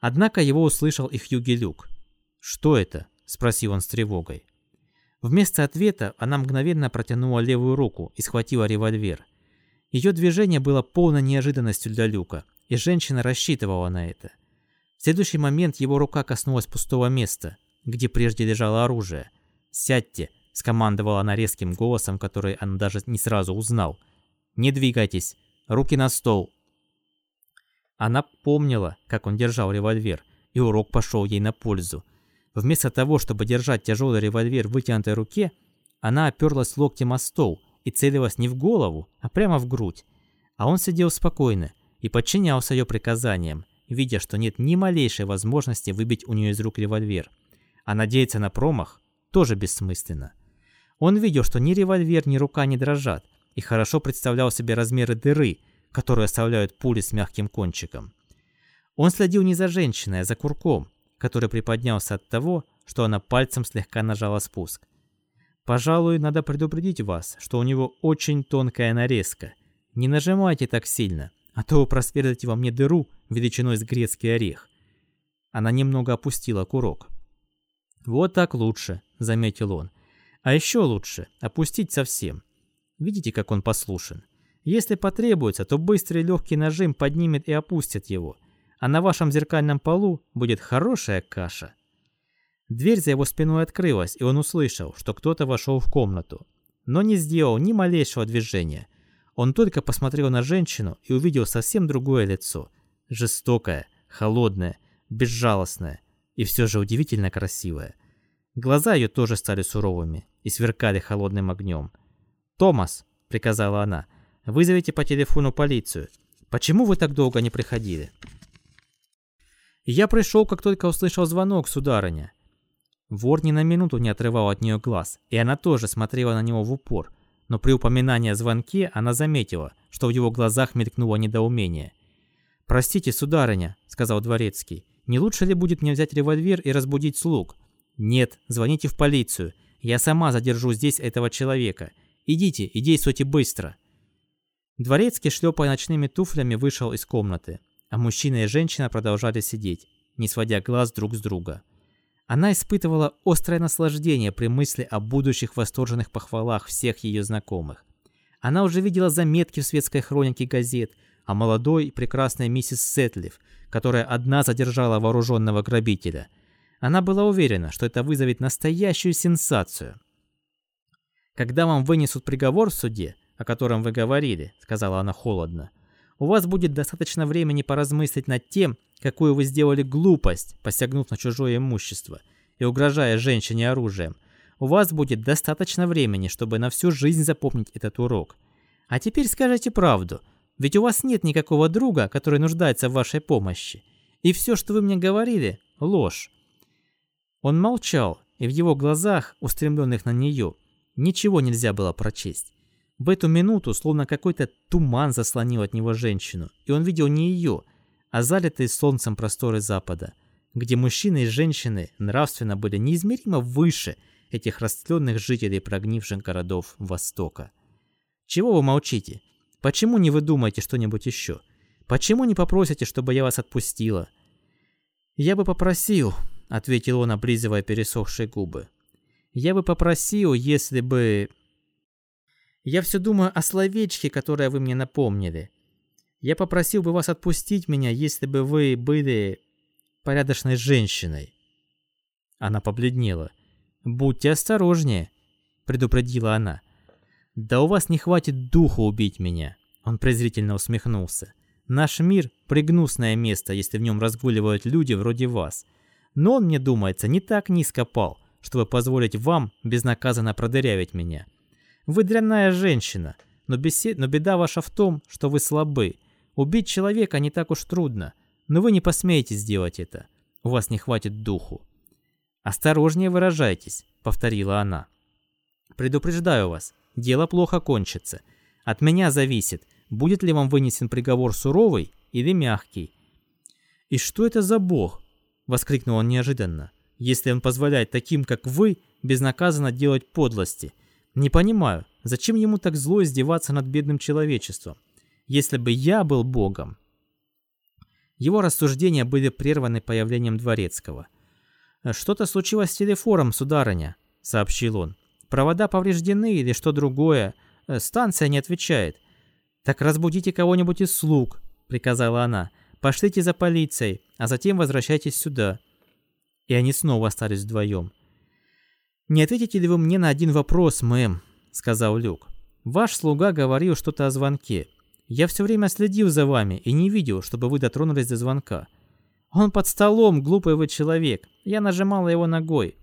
Однако его услышал и Хьюги Люк. «Что это?» – спросил он с тревогой. Вместо ответа она мгновенно протянула левую руку и схватила револьвер. Ее движение было полной неожиданностью для Люка, и женщина рассчитывала на это. В следующий момент его рука коснулась пустого места, где прежде лежало оружие. «Сядьте», — скомандовала она резким голосом, который он даже не сразу узнал. «Не двигайтесь! Руки на стол!» Она помнила, как он держал револьвер, и урок пошел ей на пользу. Вместо того, чтобы держать тяжелый револьвер в вытянутой руке, она оперлась локтем о стол и целилась не в голову, а прямо в грудь. А он сидел спокойно и подчинялся ее приказаниям, видя, что нет ни малейшей возможности выбить у нее из рук револьвер. А надеяться на промах тоже бессмысленно. Он видел, что ни револьвер, ни рука не дрожат, и хорошо представлял себе размеры дыры, которую оставляют пули с мягким кончиком. Он следил не за женщиной, а за курком, который приподнялся от того, что она пальцем слегка нажала спуск. «Пожалуй, надо предупредить вас, что у него очень тонкая нарезка. Не нажимайте так сильно, а то вы просверлите во мне дыру величиной с грецкий орех». Она немного опустила курок. «Вот так лучше», — заметил он. «А еще лучше опустить совсем. Видите, как он послушен? Если потребуется, то быстрый легкий нажим поднимет и опустит его. А на вашем зеркальном полу будет хорошая каша». Дверь за его спиной открылась, и он услышал, что кто-то вошел в комнату, но не сделал ни малейшего движения. Он только посмотрел на женщину и увидел совсем другое лицо. Жестокое, холодное, безжалостное и все же удивительно красивое. Глаза ее тоже стали суровыми и сверкали холодным огнем. «Томас», — приказала она, — «вызовите по телефону полицию. Почему вы так долго не приходили?» «Я пришел, как только услышал звонок, сударыня». Вор ни на минуту не отрывал от нее глаз, и она тоже смотрела на него в упор. Но при упоминании о звонке она заметила, что в его глазах мелькнуло недоумение. «Простите, сударыня», — сказал дворецкий, — «не лучше ли будет мне взять револьвер и разбудить слуг?» «Нет, звоните в полицию. Я сама задержу здесь этого человека. Идите и действуйте быстро». Дворецкий, шлепая ночными туфлями, вышел из комнаты, а мужчина и женщина продолжали сидеть, не сводя глаз друг с друга. Она испытывала острое наслаждение при мысли о будущих восторженных похвалах всех ее знакомых. Она уже видела заметки в светской хронике газет о молодой и прекрасной миссис Сетлиф, которая одна задержала вооруженного грабителя. Она была уверена, что это вызовет настоящую сенсацию. «Когда вам вынесут приговор в суде, о котором вы говорили, — сказала она холодно, — у вас будет достаточно времени поразмыслить над тем, какую вы сделали глупость, посягнув на чужое имущество и угрожая женщине оружием. У вас будет достаточно времени, чтобы на всю жизнь запомнить этот урок. А теперь скажите правду, ведь у вас нет никакого друга, который нуждается в вашей помощи. И все, что вы мне говорили, — ложь». Он молчал, и в его глазах, устремленных на нее, ничего нельзя было прочесть. В эту минуту словно какой-то туман заслонил от него женщину, и он видел не ее, а залитые солнцем просторы Запада, где мужчины и женщины нравственно были неизмеримо выше этих растленных жителей прогнивших городов Востока. «Чего вы молчите? Почему не вы думаете что-нибудь еще? Почему не попросите, чтобы я вас отпустила?» «Я бы попросил», — ответил он, облизывая пересохшие губы. «Я бы попросил, если бы... Я все думаю о словечке, которое вы мне напомнили. Я попросил бы вас отпустить меня, если бы вы были порядочной женщиной». Она побледнела. «Будьте осторожнее», — предупредила она. «Да у вас не хватит духу убить меня», — он презрительно усмехнулся. «Наш мир — пригнусное место, если в нем разгуливают люди вроде вас. Но он, мне думается, не так низко пал, чтобы позволить вам безнаказанно продырявить меня. Вы дрянная женщина, но беда ваша в том, что вы слабы. Убить человека не так уж трудно, но вы не посмеете сделать это. У вас не хватит духу». «Осторожнее выражайтесь», — повторила она. «Предупреждаю вас, дело плохо кончится. От меня зависит, будет ли вам вынесен приговор суровый или мягкий». «И что это за бог?» — воскликнул он неожиданно. «Если он позволяет таким, как вы, безнаказанно делать подлости. Не понимаю, зачем ему так зло издеваться над бедным человечеством? Если бы я был богом...» Его рассуждения были прерваны появлением дворецкого. «Что-то случилось с телефоном, сударыня», — сообщил он. «Провода повреждены или что другое. Станция не отвечает». «Так разбудите кого-нибудь из слуг», — приказала она. «Пошлите за полицией, а затем возвращайтесь сюда». И они снова остались вдвоем. «Не ответите ли вы мне на один вопрос, мэм?» — сказал Люк. «Ваш слуга говорил что-то о звонке. Я все время следил за вами и не видел, чтобы вы дотронулись до звонка». «Он под столом, глупый вы человек. Я нажимала его ногой».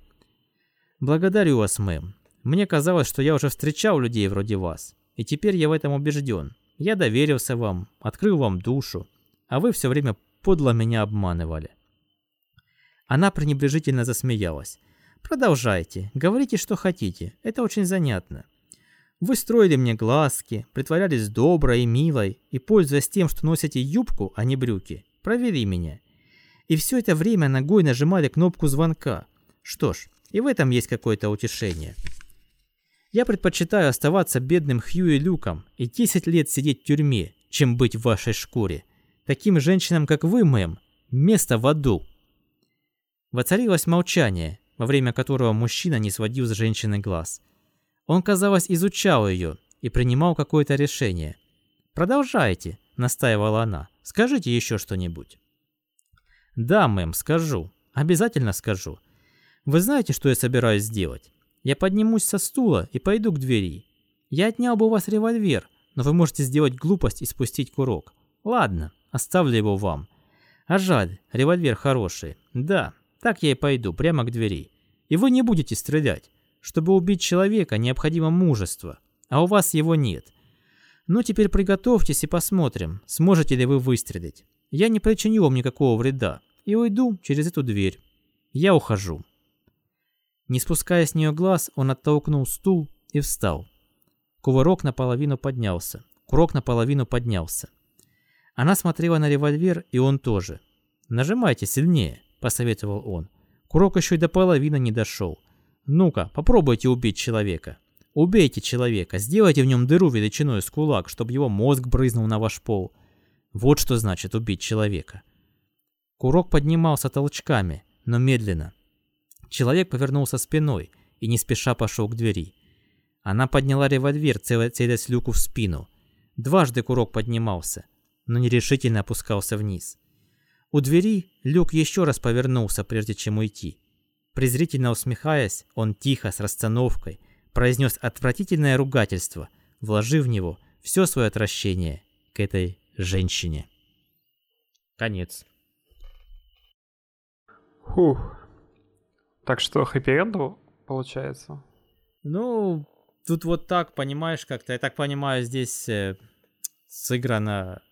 «Благодарю вас, мэм. Мне казалось, что я уже встречал людей вроде вас. И теперь я в этом убежден. Я доверился вам, открыл вам душу. А вы все время подло меня обманывали». Она пренебрежительно засмеялась. «Продолжайте, говорите, что хотите, это очень занятно. Вы строили мне глазки, притворялись доброй и милой, и, пользуясь тем, что носите юбку, а не брюки, провели меня. И все это время ногой нажимали кнопку звонка. Что ж, и в этом есть какое-то утешение. Я предпочитаю оставаться бедным Хьюги Люком и 10 лет сидеть в тюрьме, чем быть в вашей шкуре. Таким женщинам, как вы, мэм, место в аду». Воцарилось молчание, во время которого мужчина не сводил с женщины глаз. Он, казалось, изучал ее и принимал какое-то решение. «Продолжайте», — настаивала она. «Скажите еще что-нибудь». «Да, мэм, скажу. Обязательно скажу. Вы знаете, что я собираюсь сделать? Я поднимусь со стула и пойду к двери. Я отнял бы у вас револьвер, но вы можете сделать глупость и спустить курок. Ладно, оставлю его вам. А жаль, револьвер хороший. Да». Так я и пойду, прямо к двери. и вы не будете стрелять. Чтобы убить человека, необходимо мужество, а у вас его нет. Ну, теперь приготовьтесь и посмотрим, сможете ли вы выстрелить. Я не причиню вам никакого вреда и уйду через эту дверь. Я ухожу». Не спуская с нее глаз, он оттолкнул стул и встал. Кувырок наполовину поднялся. Курок наполовину поднялся. Она смотрела на револьвер, и он тоже. «Нажимайте сильнее», — посоветовал он. «Курок еще и до половины не дошел. Ну-ка, попробуйте убить человека. Убейте человека, сделайте в нем дыру величиной с кулак, чтобы его мозг брызнул на ваш пол. Вот что значит убить человека». Курок поднимался толчками, но медленно. Человек повернулся спиной и не спеша пошел к двери. Она подняла револьвер, целясь Люку в спину. Дважды курок поднимался, но нерешительно опускался вниз. У двери Люк еще раз повернулся, прежде чем уйти. Презрительно усмехаясь, он тихо, с расстановкой, произнес отвратительное ругательство, вложив в него все свое отвращение к этой женщине. Конец. Фух. Так что хэппи-энду получается? Ну, тут вот так, понимаешь, как-то, я так понимаю, здесь сыграно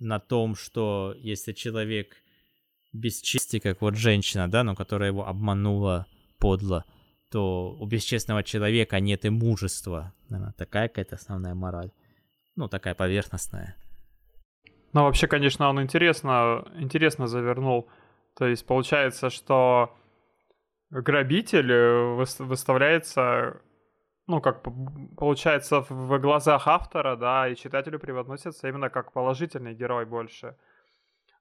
на том, что если человек без чести, как вот женщина, да, но которая его обманула подло, то у бесчестного человека нет и мужества. Наверное, такая какая-то основная мораль. Ну, такая поверхностная. Ну, вообще, конечно, он интересно завернул. То есть, получается, что грабитель выставляется, ну, как получается, в глазах автора, да, и читателю превозносится именно как положительный герой больше.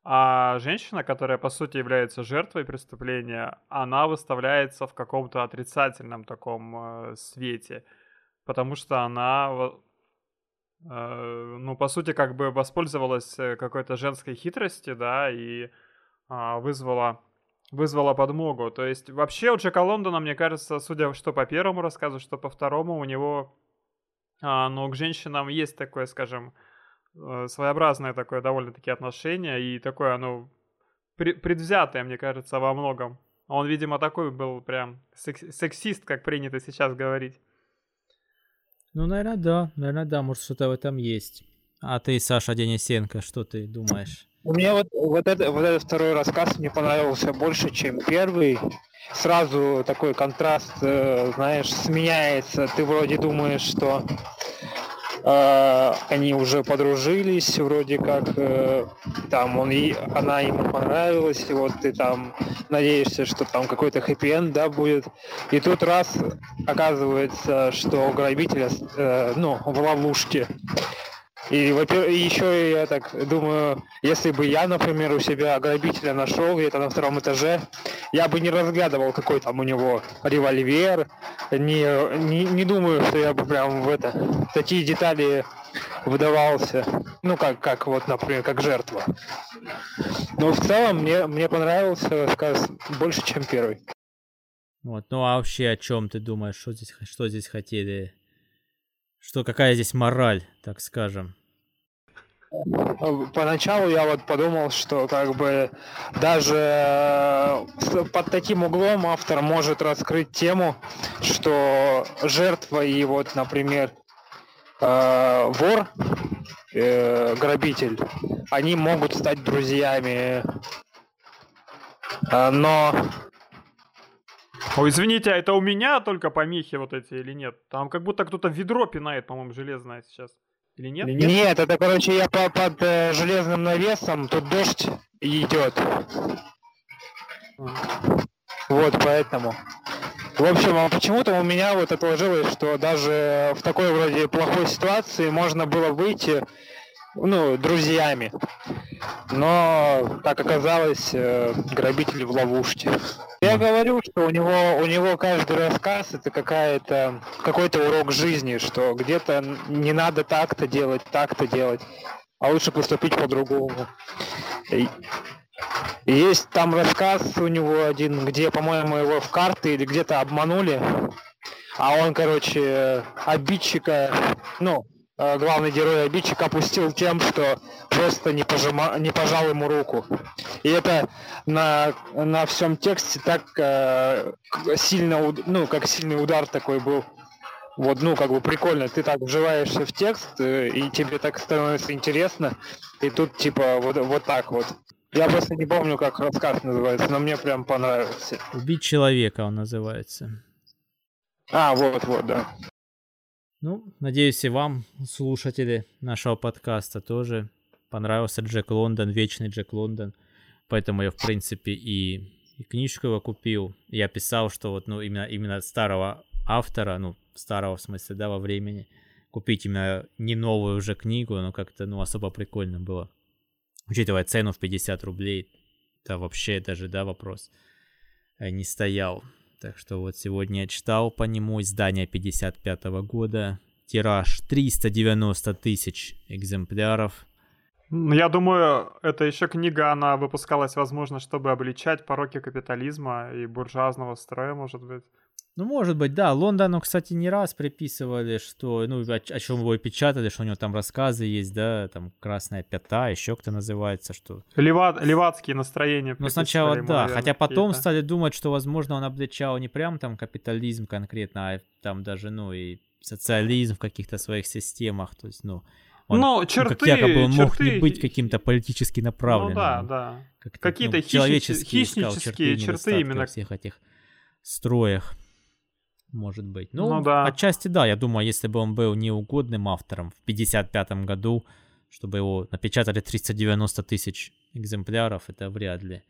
А женщина, которая, по сути, является жертвой преступления, она выставляется в каком-то отрицательном таком свете, потому что она, ну, по сути, как бы воспользовалась какой-то женской хитростью, да, и вызвала подмогу. То есть вообще у Джека Лондона, мне кажется, судя что по первому рассказу, что по второму, у него, ну, к женщинам есть такое, скажем, своеобразное такое довольно-таки отношение, и такое оно предвзятое, мне кажется, во многом. Он, видимо, такой был прям сексист, как принято сейчас говорить. Ну, наверное, да, может, что-то в этом есть. А ты, Саша Денисенко, что ты думаешь? У меня вот этот второй рассказ мне понравился больше, чем первый. Сразу такой контраст, знаешь, сменяется. Ты вроде думаешь, что они уже подружились, вроде как там она ему понравилась, и вот ты там надеешься, что там какой-то хэппи-энд, да, будет. И тут раз оказывается, что грабитель, ну, в ловушке. И, во-первых, еще я так думаю, если бы я, например, у себя грабителя нашел, где-то на втором этаже, я бы не разглядывал, какой там у него револьвер, не думаю, что я бы прям в такие детали выдавался, ну, как вот, например, как жертва. Но в целом мне понравился рассказ больше, чем первый. Вот, ну а вообще о чем ты думаешь, что здесь хотели... Что, какая здесь мораль, так скажем? Поначалу я вот подумал, что как бы даже под таким углом автор может раскрыть тему, что жертва и вот, например, вор, грабитель, они могут стать друзьями, но... Ой, извините, а это у меня только помехи вот эти или нет? Там как будто кто-то ведро пинает, по-моему, железное сейчас. Или нет? Нет, это, короче, я под железным навесом, тут дождь идет. Вот, поэтому. В общем, а почему-то у меня вот отложилось, что даже в такой вроде плохой ситуации можно было выйти, ну, друзьями. Но, как оказалось, грабитель в ловушке. Я говорю, что у него каждый рассказ это какой-то урок жизни, что где-то не надо так-то делать, а лучше поступить по-другому. Есть там рассказ у него один, где, по-моему, его в карты или где-то обманули, а он, короче, обидчика, ну, главный герой-обидчик опустил тем, что просто не пожал ему руку. И это на всем тексте так сильно, ну, как сильный удар такой был. Вот, ну, как бы прикольно, ты так вживаешься в текст, и тебе так становится интересно, и тут, типа, вот так вот. Я просто не помню, как рассказ называется, но мне прям понравился. «Убить человека» он называется. А, вот, да. Ну, надеюсь, и вам, слушатели нашего подкаста, тоже понравился Джек Лондон, вечный Джек Лондон. Поэтому я, в принципе, и книжку его купил. Я писал, что вот, ну, именно старого автора, ну, старого в смысле, да, во времени, купить именно не новую уже книгу, но как-то, ну, особо прикольно было. Учитывая цену в 50 рублей, это вообще даже, да, вопрос не стоял. Так что вот сегодня я читал по нему, издание 55 года, тираж 390 тысяч экземпляров. Я думаю, это еще книга, она выпускалась, возможно, чтобы обличать пороки капитализма и буржуазного строя, может быть. Ну, может быть, да. Лондону, кстати, не раз приписывали, что, ну, о чем его и печатали, что у него там рассказы есть, да, там «Красная Пята», еще кто называется, что... Левацкие настроения. Ну, сначала, да, наверное, хотя потом стали думать, что, возможно, он обличал не прям там капитализм конкретно, а там даже, ну, и социализм в каких-то своих системах, то есть, ну... Он, черты, как якобы он мог не быть каким-то политически направленным. Ну, да. Какие-то хищнические черты именно. Всех этих строях. Может быть. Ну, да. Отчасти да. Я думаю, если бы он был неугодным автором в 55-м году, чтобы его напечатали 390 тысяч экземпляров, это вряд ли.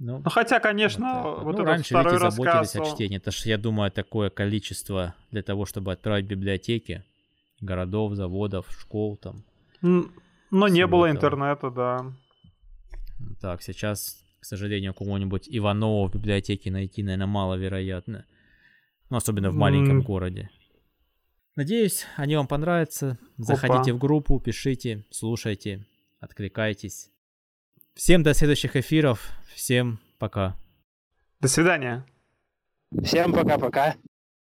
Ну хотя, конечно, вот этот раньше второй рассказ... заботились о чтении. Это ж, я думаю, такое количество для того, чтобы отправить в библиотеки городов, заводов, школ там. Но не было интернета, да. Так, сейчас... К сожалению, кого-нибудь Иванова в библиотеке найти, наверное, маловероятно. Ну, особенно в маленьком городе. Надеюсь, они вам понравятся. Заходите в группу, пишите, слушайте, откликайтесь. Всем до следующих эфиров. Всем пока. До свидания. Всем пока-пока.